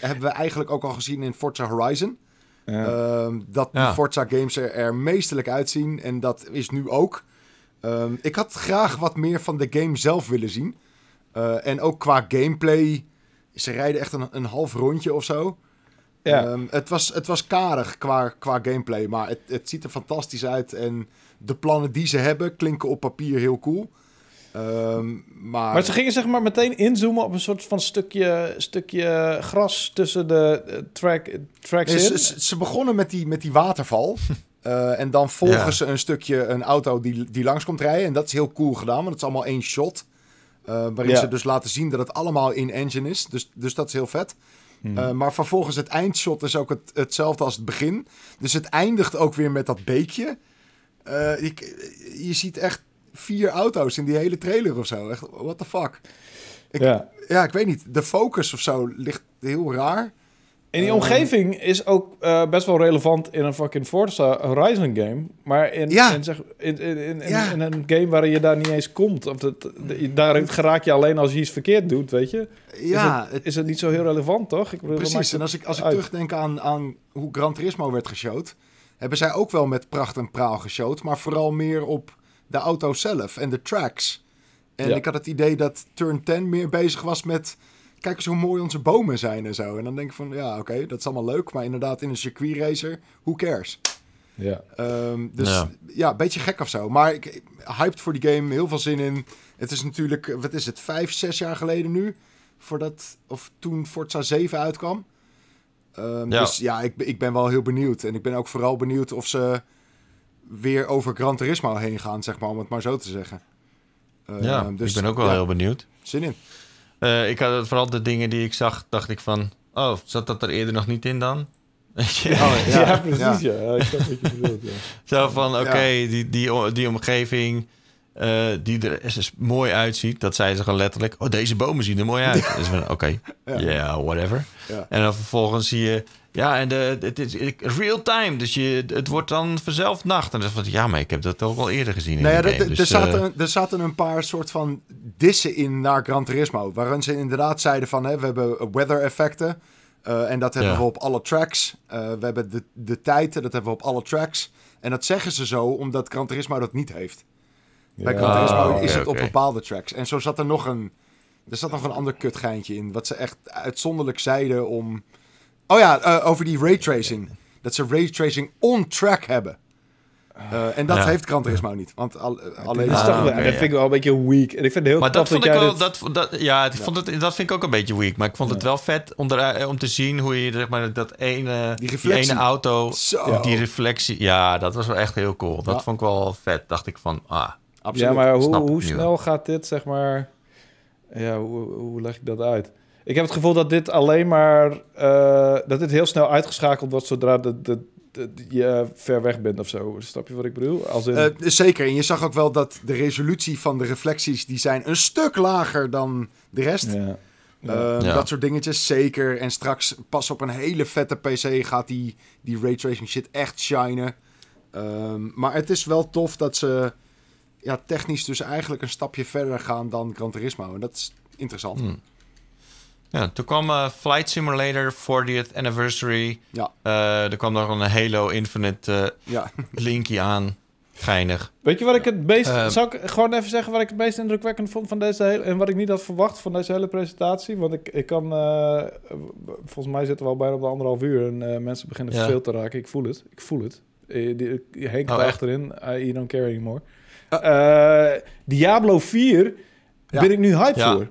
hebben we eigenlijk ook al gezien in Forza Horizon. Die Forza games er meesterlijk uitzien. En dat is nu ook. Ik had graag wat meer van de game zelf willen zien. En ook qua gameplay. Ze rijden echt een half rondje of zo. Ja. Het was karig qua gameplay, maar het ziet er fantastisch uit. En de plannen die ze hebben klinken op papier heel cool. Maar ze gingen zeg maar meteen inzoomen op een soort van stukje gras tussen de tracks in. Ze begonnen met die waterval. En dan volgen ze een auto die langskomt rijden. En dat is heel cool gedaan, want het is allemaal één shot. Waarin ze dus laten zien dat het allemaal in-engine is. Dus dat is heel vet. Maar vervolgens het eindshot is ook hetzelfde als het begin. Dus het eindigt ook weer met dat beekje. Je ziet echt 4 auto's in die hele trailer of zo. Echt, what the fuck? Ik weet niet. De focus of zo ligt heel raar. En die omgeving is ook best wel relevant in een fucking Forza Horizon game. Maar in een game waarin je daar niet eens komt. Of daar geraak je alleen als je iets verkeerd doet, weet je. Is het niet zo heel relevant, toch? Precies, en als ik terugdenk aan hoe Gran Turismo werd geshowd, hebben zij ook wel met pracht en praal geshowd, maar vooral meer op de auto zelf en de tracks. En ik had het idee dat Turn 10 meer bezig was met... Kijk eens hoe mooi onze bomen zijn en zo. En dan denk ik van, dat is allemaal leuk. Maar inderdaad, in een circuitracer, who cares? Ja. Een beetje gek of zo. Maar ik hyped voor die game, heel veel zin in. Het is natuurlijk, 5-6 jaar geleden nu? Toen Forza 7 uitkwam. Dus ik ben wel heel benieuwd. En ik ben ook vooral benieuwd of ze weer over Gran Turismo heen gaan, zeg maar, om het maar zo te zeggen. Ik ben ook wel heel benieuwd. Zin in. Ik had vooral de dingen die ik zag, dacht ik van... Oh, zat dat er eerder nog niet in dan? Precies. Ja, ik snap wat je bedoelt, ja. Zo van, die omgeving die er is mooi uitziet. Dat zeiden ze gewoon letterlijk. Oh, deze bomen zien er mooi uit. Ja. Dus van, whatever. Ja. En dan vervolgens zie je... Ja, en het is real time. Dus het wordt dan vanzelf nacht. En dan van, maar ik heb dat ook al eerder gezien. Er zaten een paar soort van dissen in naar Gran Turismo. Waarin ze inderdaad zeiden van, we hebben weather effecten. En dat hebben we op alle tracks. We hebben de tijden, dat hebben we op alle tracks. En dat zeggen ze zo, omdat Gran Turismo dat niet heeft. Ja. Bij Gran Turismo is het op bepaalde tracks. En zo zat er nog een ander kutgeintje in. Wat ze echt uitzonderlijk zeiden om... over die raytracing. Dat ze raytracing on-track hebben. En dat heeft Gran Turismo niet. Want alleen... dat vind ik wel een beetje weak. En ik vind het heel dat vind ik ook een beetje weak. Maar ik vond het wel vet om te zien hoe je zeg maar, die ene auto... Zo. Die reflectie... Ja, dat was wel echt heel cool. Dat vond ik wel vet. Dacht ik van, absoluut. Ja, maar hoe snel gaat dit, zeg maar... Ja, hoe leg ik dat uit? Ik heb het gevoel dat dit alleen maar... dat dit heel snel uitgeschakeld wordt zodra je ver weg bent of zo. Snap je wat ik bedoel? Zeker. En je zag ook wel dat de resolutie van de reflecties... die zijn een stuk lager dan de rest. Ja. Dat soort dingetjes, zeker. En straks pas op een hele vette PC... gaat die raytracing shit echt shinen. Maar het is wel tof dat ze... technisch dus eigenlijk een stapje verder gaan dan Gran Turismo. En dat is interessant. Ja, toen kwam Flight Simulator 40th Anniversary. Ja. Er kwam nog een Halo Infinite linkje aan. Geinig. Weet je wat ik het meest... Zou ik gewoon even zeggen wat ik het meest indrukwekkend vond van deze hele... en wat ik niet had verwacht van deze hele presentatie? Want ik kan... volgens mij zitten we al bijna op de 1,5 uur... en mensen beginnen verveeld te raken. Ik voel het. Henk achterin. I don't care anymore. Diablo 4 ben ik nu hyped voor.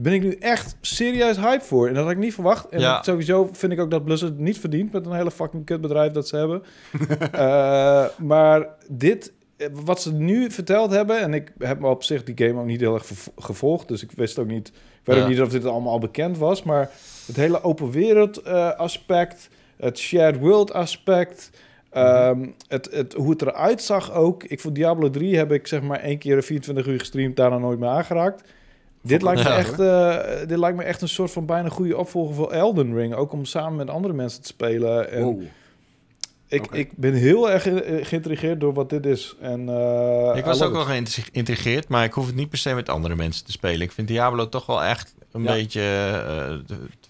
Ben ik nu echt serieus hype voor. En dat had ik niet verwacht. En sowieso vind ik ook dat Blizzard het niet verdient... met een hele fucking kutbedrijf dat ze hebben. Maar dit... wat ze nu verteld hebben... en ik heb me op zich die game ook niet heel erg gevolgd... dus ik wist ook niet... ik weet ook niet of dit allemaal al bekend was... maar het hele open wereld aspect... het shared world aspect... hoe het eruit zag ook... ik vond Diablo 3 heb ik zeg maar... 1 keer 24 uur gestreamd... daarna nooit meer aangeraakt... Dit lijkt me echt een soort van bijna goede opvolger voor Elden Ring. Ook om samen met andere mensen te spelen. En wow. Ik ben heel erg geïntrigeerd door wat dit is. En, ik was ook wel geïntrigeerd, maar ik hoef het niet per se met andere mensen te spelen. Ik vind Diablo toch wel echt een beetje...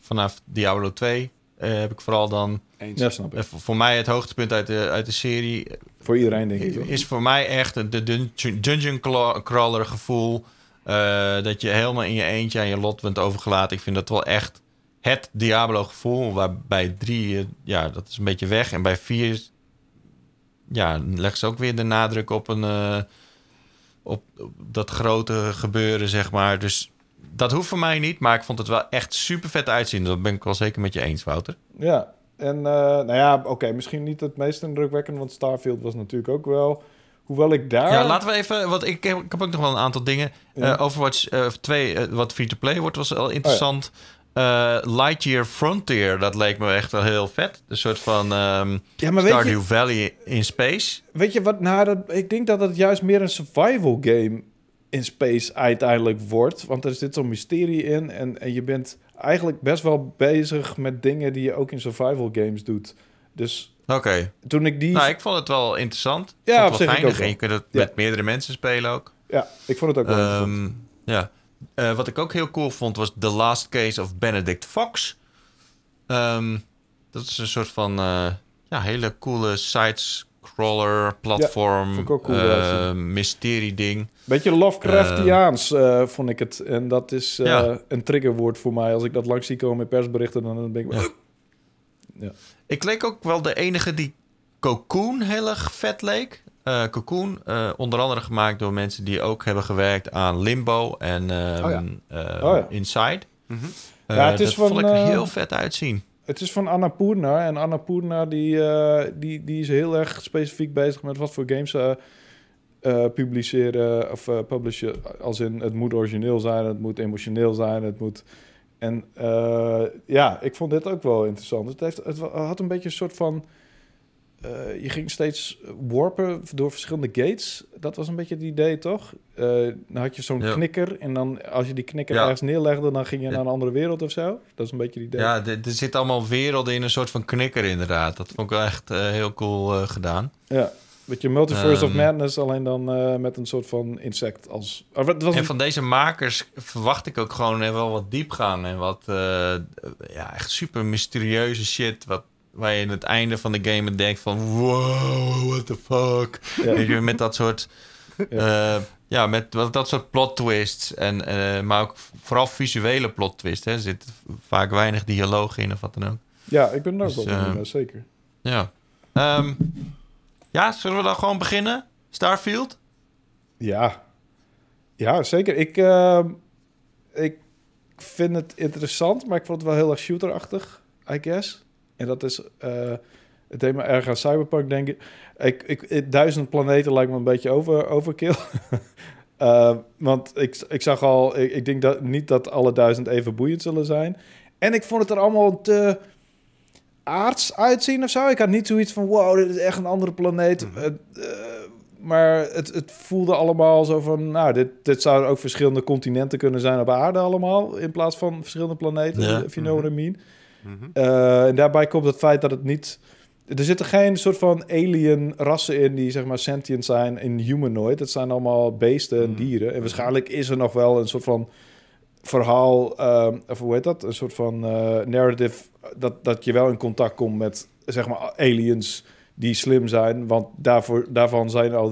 vanaf Diablo 2 heb ik vooral dan... Ja, snap ik. Voor mij het hoogtepunt uit de serie... Voor iedereen, denk ik. Is voor mij echt de dungeon crawler gevoel... dat je helemaal in je eentje aan je lot bent overgelaten. Ik vind dat wel echt het Diablo-gevoel. Waarbij 3, dat is een beetje weg. En bij 4, leggen ze ook weer de nadruk op op dat grote gebeuren, zeg maar. Dus dat hoeft voor mij niet. Maar ik vond het wel echt super vet uitzien. Dat ben ik wel zeker met je eens, Wouter. Ja, en misschien niet het meest indrukwekkend. Want Starfield was natuurlijk ook wel... Hoewel ik daar... Ja, laten we even... Want ik heb ook nog wel een aantal dingen. Ja. Overwatch 2, wat free-to-play wordt, was al interessant. Oh, ja. Lightyear Frontier, dat leek me echt wel heel vet. Een soort van Stardew Valley in space. Weet je wat? Nou, ik denk dat het juist meer een survival game in space uiteindelijk wordt. Want er zit zo'n mysterie in. En je bent eigenlijk best wel bezig met dingen die je ook in survival games doet. Dus... Oké. Toen ik die... Nou, ik vond het wel interessant. Ja, op zich ook. En je kunt het met meerdere mensen spelen ook. Ja, ik vond het ook wel interessant. Ja. Wat ik ook heel cool vond was The Last Case of Benedict Fox. Dat is een soort van hele coole side-scroller platform. Ja, cool, mysterie ding. Beetje Lovecraftiaans vond ik het. En dat is een triggerwoord voor mij. Als ik dat langs zie komen in persberichten, dan denk ik... Ja. Ja. Ik leek ook wel de enige die Cocoon heel erg vet leek. Cocoon, onder andere gemaakt door mensen die ook hebben gewerkt aan Limbo en Inside. Mm-hmm. Dat vond ik er heel vet uitzien. Het is van Annapurna. En Annapurna die is heel erg specifiek bezig met wat voor games ze publiceren. Of publishen, als in het moet origineel zijn, het moet emotioneel zijn, het moet... En ik vond dit ook wel interessant. Het had een beetje een soort van... je ging steeds warpen door verschillende gates. Dat was een beetje het idee, toch? Dan had je zo'n knikker. En dan als je die knikker ergens neerlegde... dan ging je naar een andere wereld of zo. Dat is een beetje het idee. Ja, er zitten allemaal werelden in een soort van knikker inderdaad. Dat vond ik wel echt heel cool gedaan. Ja, met je Multiverse of Madness... alleen dan met een soort van insect als... En van deze makers verwacht ik ook gewoon wel wat diep gaan... en wat echt super mysterieuze shit... waar je in het einde van de game denkt van... wow, what the fuck? Ja. Met dat soort... met dat soort plot twists. En, maar ook vooral visuele plot twists. Hè. Er zit vaak weinig dialoog in of wat dan ook. Ja, ik ben er ook wel mee, zeker. Ja. Ja, zullen we dan gewoon beginnen? Starfield? Ja. Ja, zeker. Ik vind het interessant, maar ik vond het wel heel erg shooterachtig, I guess. En dat is... het deed me erg aan Cyberpunk denken. Ik 1000 planeten lijkt me een beetje overkill. Want ik zag al... Ik denk dat niet dat alle 1000 even boeiend zullen zijn. En ik vond het er allemaal te... aards uitzien of zo. Ik had niet zoiets van... wow, dit is echt een andere planeet. Maar het voelde allemaal zo van... nou, dit zouden ook verschillende continenten kunnen zijn op aarde allemaal... in plaats van verschillende planeten, if you know what I mean. Mm-hmm. En daarbij komt het feit dat het niet... Er zitten geen soort van alien rassen in... die zeg maar sentient zijn in humanoid. Het zijn allemaal beesten en dieren. En waarschijnlijk is er nog wel een soort van... verhaal, of hoe heet dat? Een soort van narrative... dat je wel in contact komt met, zeg maar, aliens die slim zijn. Want daarvan zijn al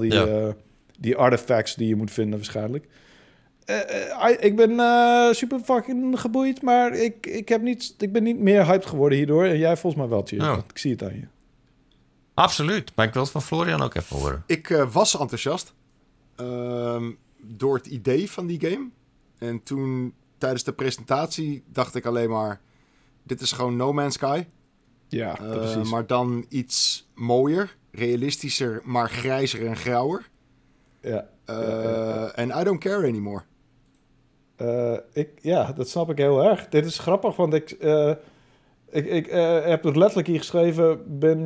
die artifacts die je moet vinden waarschijnlijk. Ik ben super fucking geboeid, maar ik ben niet meer hyped geworden hierdoor. En jij volgens mij wel, Tjeerd. Oh. Ik zie het aan je. Absoluut, maar ik wil het van Florian ook even horen. Ik was enthousiast door het idee van die game. En toen, tijdens de presentatie, dacht ik alleen maar... dit is gewoon No Man's Sky. Ja, precies. Maar dan iets mooier, realistischer, maar grijzer en grauwer. Ja. En I don't care anymore. Dat snap ik heel erg. Dit is grappig, want ik heb het letterlijk hier geschreven... ben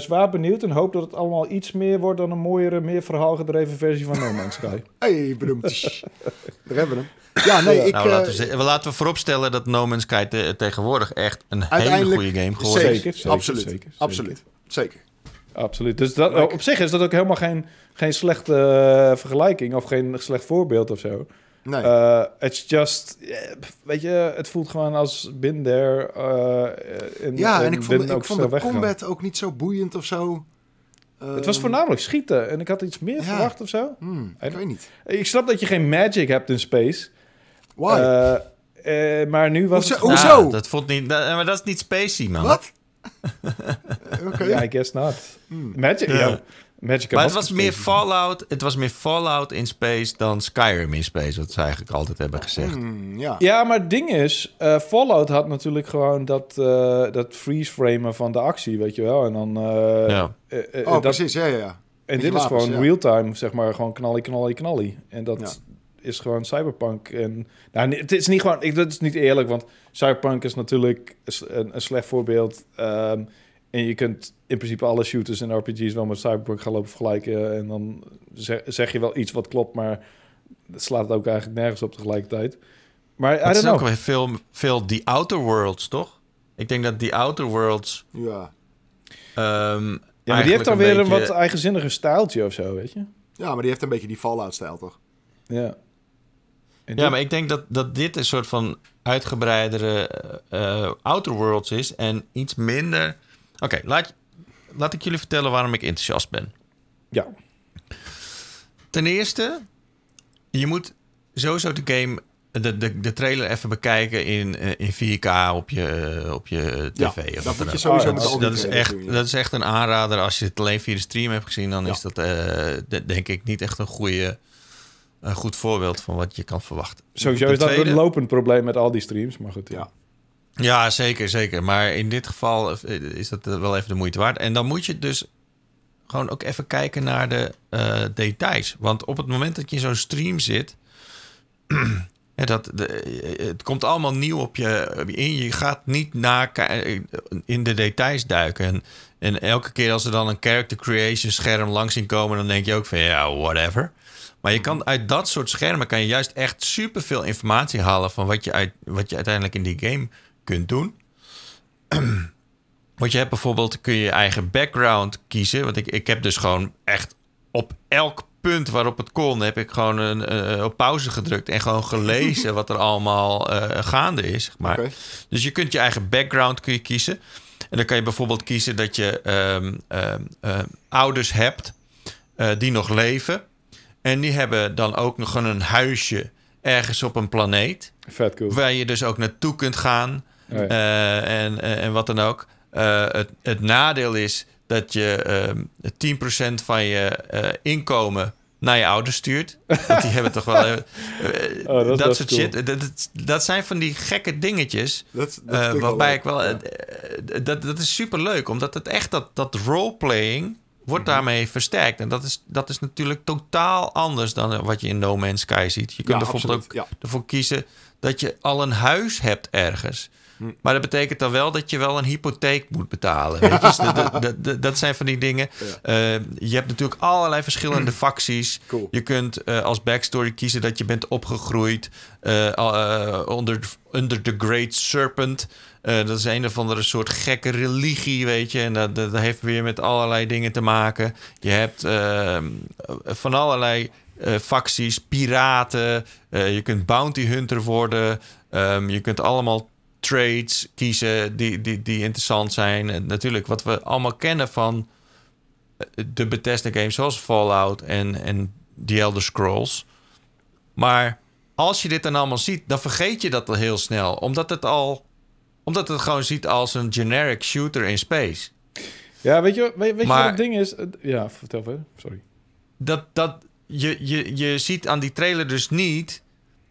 zwaar benieuwd en hoop dat het allemaal iets meer wordt... dan een mooiere, meer verhaalgedreven versie van No Man's Sky. Hey, beroemd. Daar hebben we hem. Ja, nee, laten we vooropstellen dat No Man's Sky tegenwoordig echt een hele goede game geworden is. Zeker, absoluut. Dus dat, op zich is dat ook helemaal geen slechte vergelijking of geen slecht voorbeeld of zo. Nee. It's just... weet je, het voelt gewoon als been there. En ik vond de combat ook niet zo boeiend of zo. Het was voornamelijk schieten. En ik had iets meer verwacht of zo. Ik weet niet. Ik snap dat je geen magic hebt in space. Why? Maar nu was hoezo? Nou, dat vond niet... maar dat is niet spacey, man. Wat? Okay. Yeah, I guess not. Magic, Magic maar het was meer Fallout. Het was meer Fallout in space dan Skyrim in space, wat ze eigenlijk altijd hebben gezegd. Ja, maar het ding is, Fallout had natuurlijk gewoon dat freeze-framen van de actie, weet je wel. En dan... precies, ja. En dit wapens, is gewoon real-time, zeg maar. Gewoon knallie. En dat is gewoon Cyberpunk. En, nou, het is niet gewoon... dat is niet eerlijk, want Cyberpunk is natuurlijk een slecht voorbeeld. En je kunt in principe alle shooters en RPG's wel met Cyberpunk gaan lopen vergelijken. En dan zeg je wel iets wat klopt, maar het slaat ook eigenlijk nergens op tegelijkertijd. Maar het zijn ook wel veel The Outer Worlds, toch? Ik denk dat The Outer Worlds... maar die heeft dan weer een wat eigenzinniger stijltje of zo, weet je? Ja, maar die heeft een beetje die Fallout-stijl, toch? Ja. Ja, maar ik denk dat dit een soort van uitgebreidere Outer Worlds is en iets minder... Oké, laat ik jullie vertellen waarom ik enthousiast ben. Ja. Ten eerste, je moet sowieso de game... De trailer even bekijken in 4K op je tv. Ja, dat moet je sowieso dat is echt een aanrader. Als je het alleen via de stream hebt gezien, dan is dat denk ik niet echt een goed voorbeeld van wat je kan verwachten. Sowieso is dat een lopend probleem met al die streams, maar goed. Ja, zeker. Maar in dit geval is dat wel even de moeite waard. En dan moet je dus gewoon ook even kijken naar de details. Want op het moment dat je in zo'n stream zit... Ja, het komt allemaal nieuw op je in. Je gaat niet in de details duiken. En elke keer als er dan een character creation scherm langs zien komen... dan denk je ook van ja, whatever. Maar je kan uit dat soort schermen kan je juist echt superveel informatie halen... van wat je uiteindelijk in die game kunt doen. Want je hebt bijvoorbeeld, kun je eigen background kiezen. Want ik heb dus gewoon echt op elk punt waarop het kon, heb ik gewoon op pauze gedrukt en gewoon gelezen wat er allemaal gaande is, zeg maar. Okay. Dus je kunt je eigen background kiezen. En dan kan je bijvoorbeeld kiezen dat je ouders hebt die nog leven. En die hebben dan ook nog een huisje ergens op een planeet. Vet cool. Waar je dus ook naartoe kunt gaan. Oh ja. en wat dan ook. Het nadeel is dat je 10% van je inkomen naar je ouders stuurt. Want die hebben toch wel... dat soort cool shit. Dat zijn van die gekke dingetjes. Waarbij ik wel... Dat is superleuk. Omdat het echt dat roleplaying wordt daarmee versterkt. En dat is natuurlijk totaal anders dan wat je in No Man's Sky ziet. Je kunt bijvoorbeeld ook ervoor kiezen dat je al een huis hebt ergens. Maar dat betekent dan wel dat je wel een hypotheek moet betalen. Weet je? Dus dat zijn van die dingen. Ja. Je hebt natuurlijk allerlei verschillende facties. Cool. Je kunt als backstory kiezen dat je bent opgegroeid under the Great Serpent. Dat is een of andere soort gekke religie, weet je. En dat heeft weer met allerlei dingen te maken. Je hebt van allerlei facties, piraten. Je kunt bounty hunter worden. Je kunt allemaal trades kiezen die interessant zijn. En natuurlijk wat we allemaal kennen van de Bethesda games zoals Fallout en The Elder Scrolls. Maar als je dit dan allemaal ziet, dan vergeet je dat al heel snel. Omdat het gewoon ziet als een generic shooter in space. Ja, weet je wat het ding is? Ja, vertel verder. Sorry. Je ziet aan die trailer dus niet...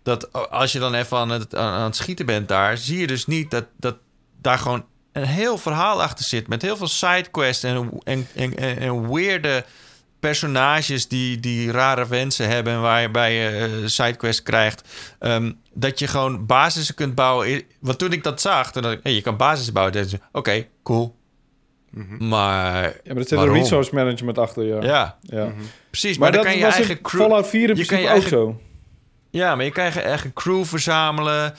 dat als je dan even aan het schieten bent daar... zie je dus niet dat daar gewoon een heel verhaal achter zit... met heel veel sidequests en weirde personages... die rare wensen hebben en waarbij je sidequests krijgt. Dat je gewoon basissen kunt bouwen. Want toen ik dat zag, toen dacht ik... Hey, je kan basissen bouwen. Oké, cool. Mm-hmm. Maar dat zit een resource management achter, ja. Ja. Mm-hmm. Precies, maar dan kan je eigen crew... Fallout 4 in principe ook zo. Ja, maar je krijgt echt een crew verzamelen.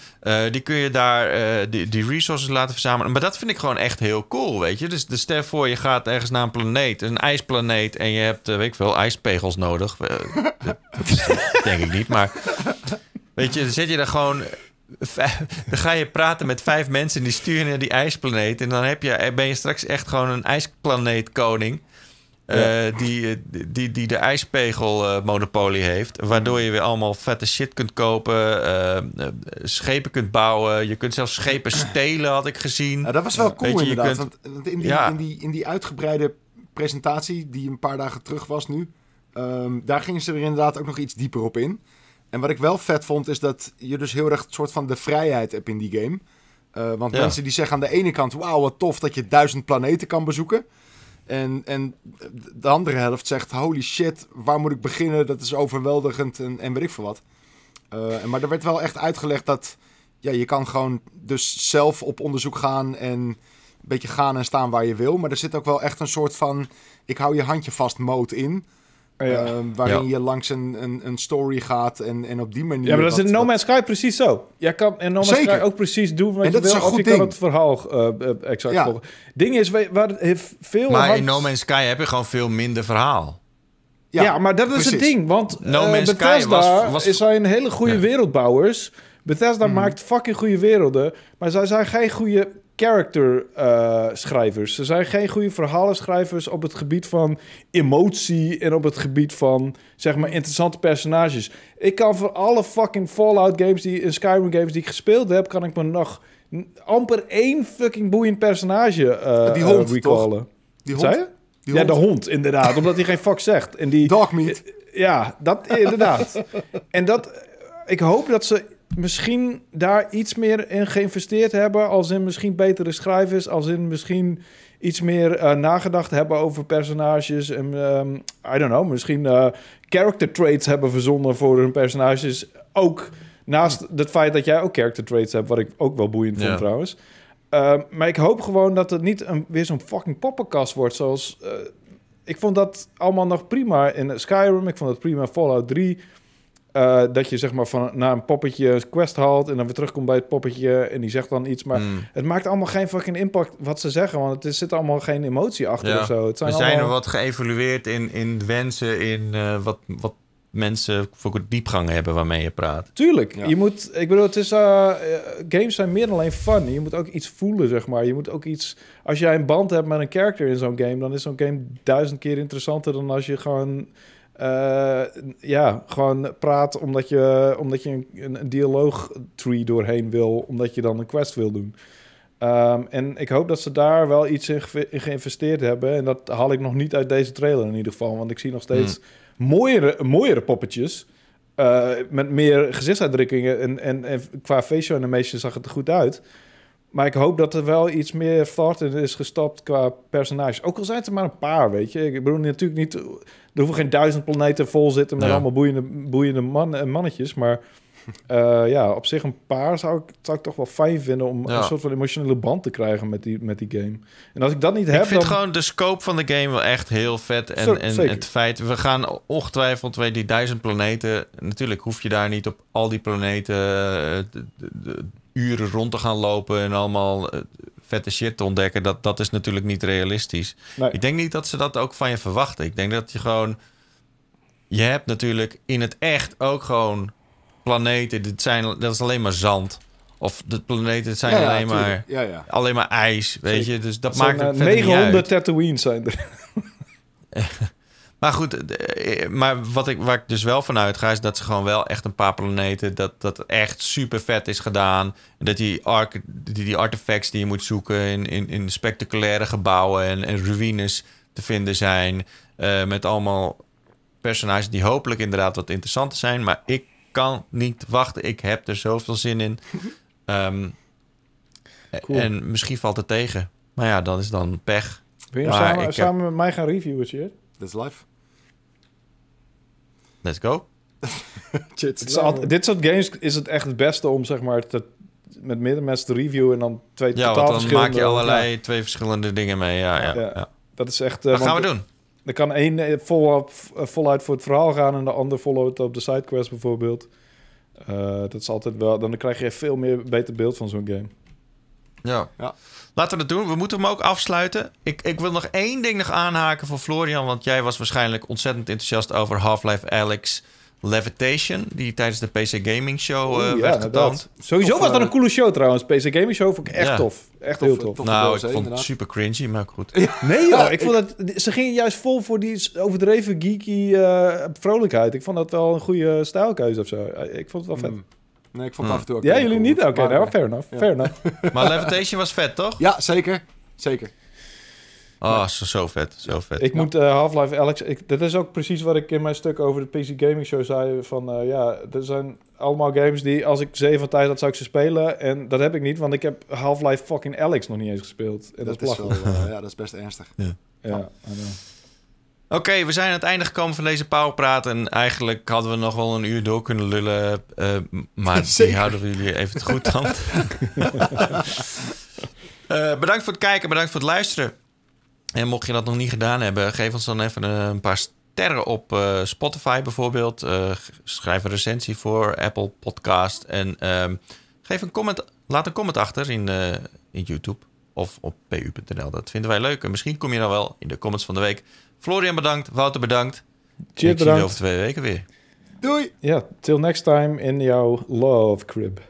Die kun je daar die resources laten verzamelen. Maar dat vind ik gewoon echt heel cool, weet je. Dus stel voor, je gaat ergens naar een planeet, een ijsplaneet, en je hebt, weet ik veel, ijspegels nodig. Dat denk ik niet, maar... Weet je, dan zet je daar gewoon... Dan ga je praten met 5 mensen die sturen naar die ijsplaneet. En dan ben je straks echt gewoon een ijsplaneetkoning... Die de ijspegelmonopolie heeft. Waardoor je weer allemaal vette shit kunt kopen. Schepen kunt bouwen. Je kunt zelfs schepen stelen, had ik gezien. Ja, dat was wel cool, inderdaad. Want in die uitgebreide presentatie... die een paar dagen terug was nu... daar gingen ze er inderdaad ook nog iets dieper op in. En wat ik wel vet vond... is dat je dus heel erg een soort van de vrijheid hebt in die game. Want mensen die zeggen aan de ene kant... wauw, wat tof dat je 1000 planeten kan bezoeken... En de andere helft zegt, holy shit, waar moet ik beginnen? Dat is overweldigend en weet ik veel wat. Maar er werd wel echt uitgelegd dat ja, je kan gewoon dus zelf op onderzoek gaan en een beetje gaan en staan waar je wil. Maar er zit ook wel echt een soort van, ik hou je handje vast mode in. Ja. Waarin je langs een story gaat en op die manier... Ja, maar dat is in No Man's Sky precies zo. Je kan in No Man's Sky ook precies doen wat je wil, of je kan het verhaal exact volgen. Ding is, waar heeft veel... Maar in No Man's Sky heb je gewoon veel minder verhaal. Ja, maar dat is het ding, want Bethesda zijn hele goede wereldbouwers. Bethesda maakt fucking goede werelden, maar zij zijn geen goede character-schrijvers. Ze zijn geen goede verhalenschrijvers op het gebied van emotie en op het gebied van, zeg maar, interessante personages. Ik kan voor alle fucking Fallout-games en Skyrim-games die ik gespeeld heb, kan ik me nog amper één fucking boeiend personage die hond, recallen. Toch? Die hond? Zei je? Ja, de hond, inderdaad. Omdat hij geen fuck zegt. En die, Dogmeat. Ja, dat inderdaad. En dat... Ik hoop dat ze misschien daar iets meer in geïnvesteerd hebben, als in misschien betere schrijvers, als in misschien iets meer nagedacht hebben over personages en I don't know, misschien character traits hebben verzonnen voor hun personages, ook naast het feit dat jij ook character traits hebt, wat ik ook wel boeiend vond trouwens. Maar ik hoop gewoon dat het niet weer zo'n fucking poppenkast wordt, zoals ik vond dat allemaal nog prima in Skyrim, ik vond dat prima in Fallout 3. Dat je zeg maar naar een poppetje een quest haalt en dan weer terugkomt bij het poppetje en die zegt dan iets. Maar het maakt allemaal geen fucking impact wat ze zeggen, want het zit allemaal geen emotie achter of zo. Het zijn er wat geëvolueerd in wensen, in wat mensen voor diepgang hebben waarmee je praat. Tuurlijk. Ja. Je moet, ik bedoel, het is, games zijn meer dan alleen fun. Je moet ook iets voelen, zeg maar. Je moet ook iets... Als jij een band hebt met een character in zo'n game, dan is zo'n game 1000 keer interessanter dan als je gewoon... gewoon praat omdat je een dialoogtree doorheen wil, omdat je dan een quest wil doen. En ik hoop dat ze daar wel iets in geïnvesteerd hebben. En dat haal ik nog niet uit deze trailer in ieder geval. Want ik zie nog steeds mooiere poppetjes. Met meer gezichtsuitdrukkingen. En qua facial animation zag het er goed uit. Maar ik hoop dat er wel iets meer thought in is gestapt qua personages. Ook al zijn het er maar een paar, weet je. Ik bedoel natuurlijk niet... Er hoeven geen 1000 planeten vol zitten met allemaal boeiende mannetjes. Maar op zich een paar zou ik toch wel fijn vinden om een soort van emotionele band te krijgen met die game. En als ik dat niet heb... Ik vind gewoon de scope van de game wel echt heel vet. En het feit... We gaan ongetwijfeld bij die 1000 planeten... Natuurlijk hoef je daar niet op al die planeten... uren rond te gaan lopen en allemaal vette shit te ontdekken. Dat is natuurlijk niet realistisch. Nee. Ik denk niet dat ze dat ook van je verwachten. Ik denk dat je gewoon... Je hebt natuurlijk in het echt ook gewoon planeten. Dat is alleen maar zand. Of de planeten zijn alleen maar ijs. Weet je? Dus dat maakt het 900 Tatooine zijn er. Maar goed, maar waar ik dus wel van uitga is dat ze gewoon wel echt een paar planeten... dat echt super vet is gedaan. Dat die artefacts die je moet zoeken in spectaculaire gebouwen en ruïnes te vinden zijn. Met allemaal personages die hopelijk inderdaad wat interessanter zijn. Maar ik kan niet wachten. Ik heb er zoveel zin in. Cool. En misschien valt het tegen. Maar ja, dat is dan pech. Kun je samen met mij gaan reviewen, Tjeerd? That's life. Let's go. Dit soort games is het echt het beste om, zeg maar, met meerdere mensen te reviewen en dan twee totaal verschillende... Ja, dan maak je allerlei twee verschillende dingen mee. Ja. Dat is echt... Wat gaan we doen? Er kan één voluit voor het verhaal gaan en de ander voluit op de sidequest bijvoorbeeld. Dat is altijd wel... Dan krijg je veel beter beeld van zo'n game. Ja. Laten we dat doen. We moeten hem ook afsluiten. Ik wil nog één ding aanhaken voor Florian. Want jij was waarschijnlijk ontzettend enthousiast over Half-Life Alyx Levitation. Die tijdens de PC Gaming Show werd getoond. Sowieso was dat een coole show trouwens. PC Gaming Show vond ik echt tof. Echt heel tof. Ik vond het super cringy, maar goed. Nee joh, ik vond dat... Ze gingen juist vol voor die overdreven geeky vrolijkheid. Ik vond dat wel een goede stijlkeuze of zo. Ik vond het wel vet. Nee, ik vond het af en toe ook... Ja, jullie niet? Oké, fair enough. Ja. Maar Levitation was vet, toch? Ja, zeker. Ah, zo vet, zo vet. Ik moet Half-Life Alyx... Dat is ook precies wat ik in mijn stuk over de PC Gaming Show zei. Van er zijn allemaal games die als ik 7 van tijd had, zou ik ze spelen. En dat heb ik niet, want ik heb Half-Life fucking Alyx nog niet eens gespeeld. En dat is belachelijk. Ja, dat is best ernstig. Ja. Oké, we zijn aan het einde gekomen van deze Powerpraat. En eigenlijk hadden we nog wel een uur door kunnen lullen. Maar die houden we jullie even te goed aan. Bedankt voor het kijken, bedankt voor het luisteren. En mocht je dat nog niet gedaan hebben, geef ons dan even een paar sterren op Spotify bijvoorbeeld. Schrijf een recensie voor Apple Podcast. En geef een comment, laat een comment achter in YouTube of op pu.nl. Dat vinden wij leuk. En misschien kom je dan wel in de comments van de week. Florian bedankt, Wouter bedankt. Tjeerd bedankt. Ik zie je over 2 weken weer. Doei! Ja, till next time in jouw love crib.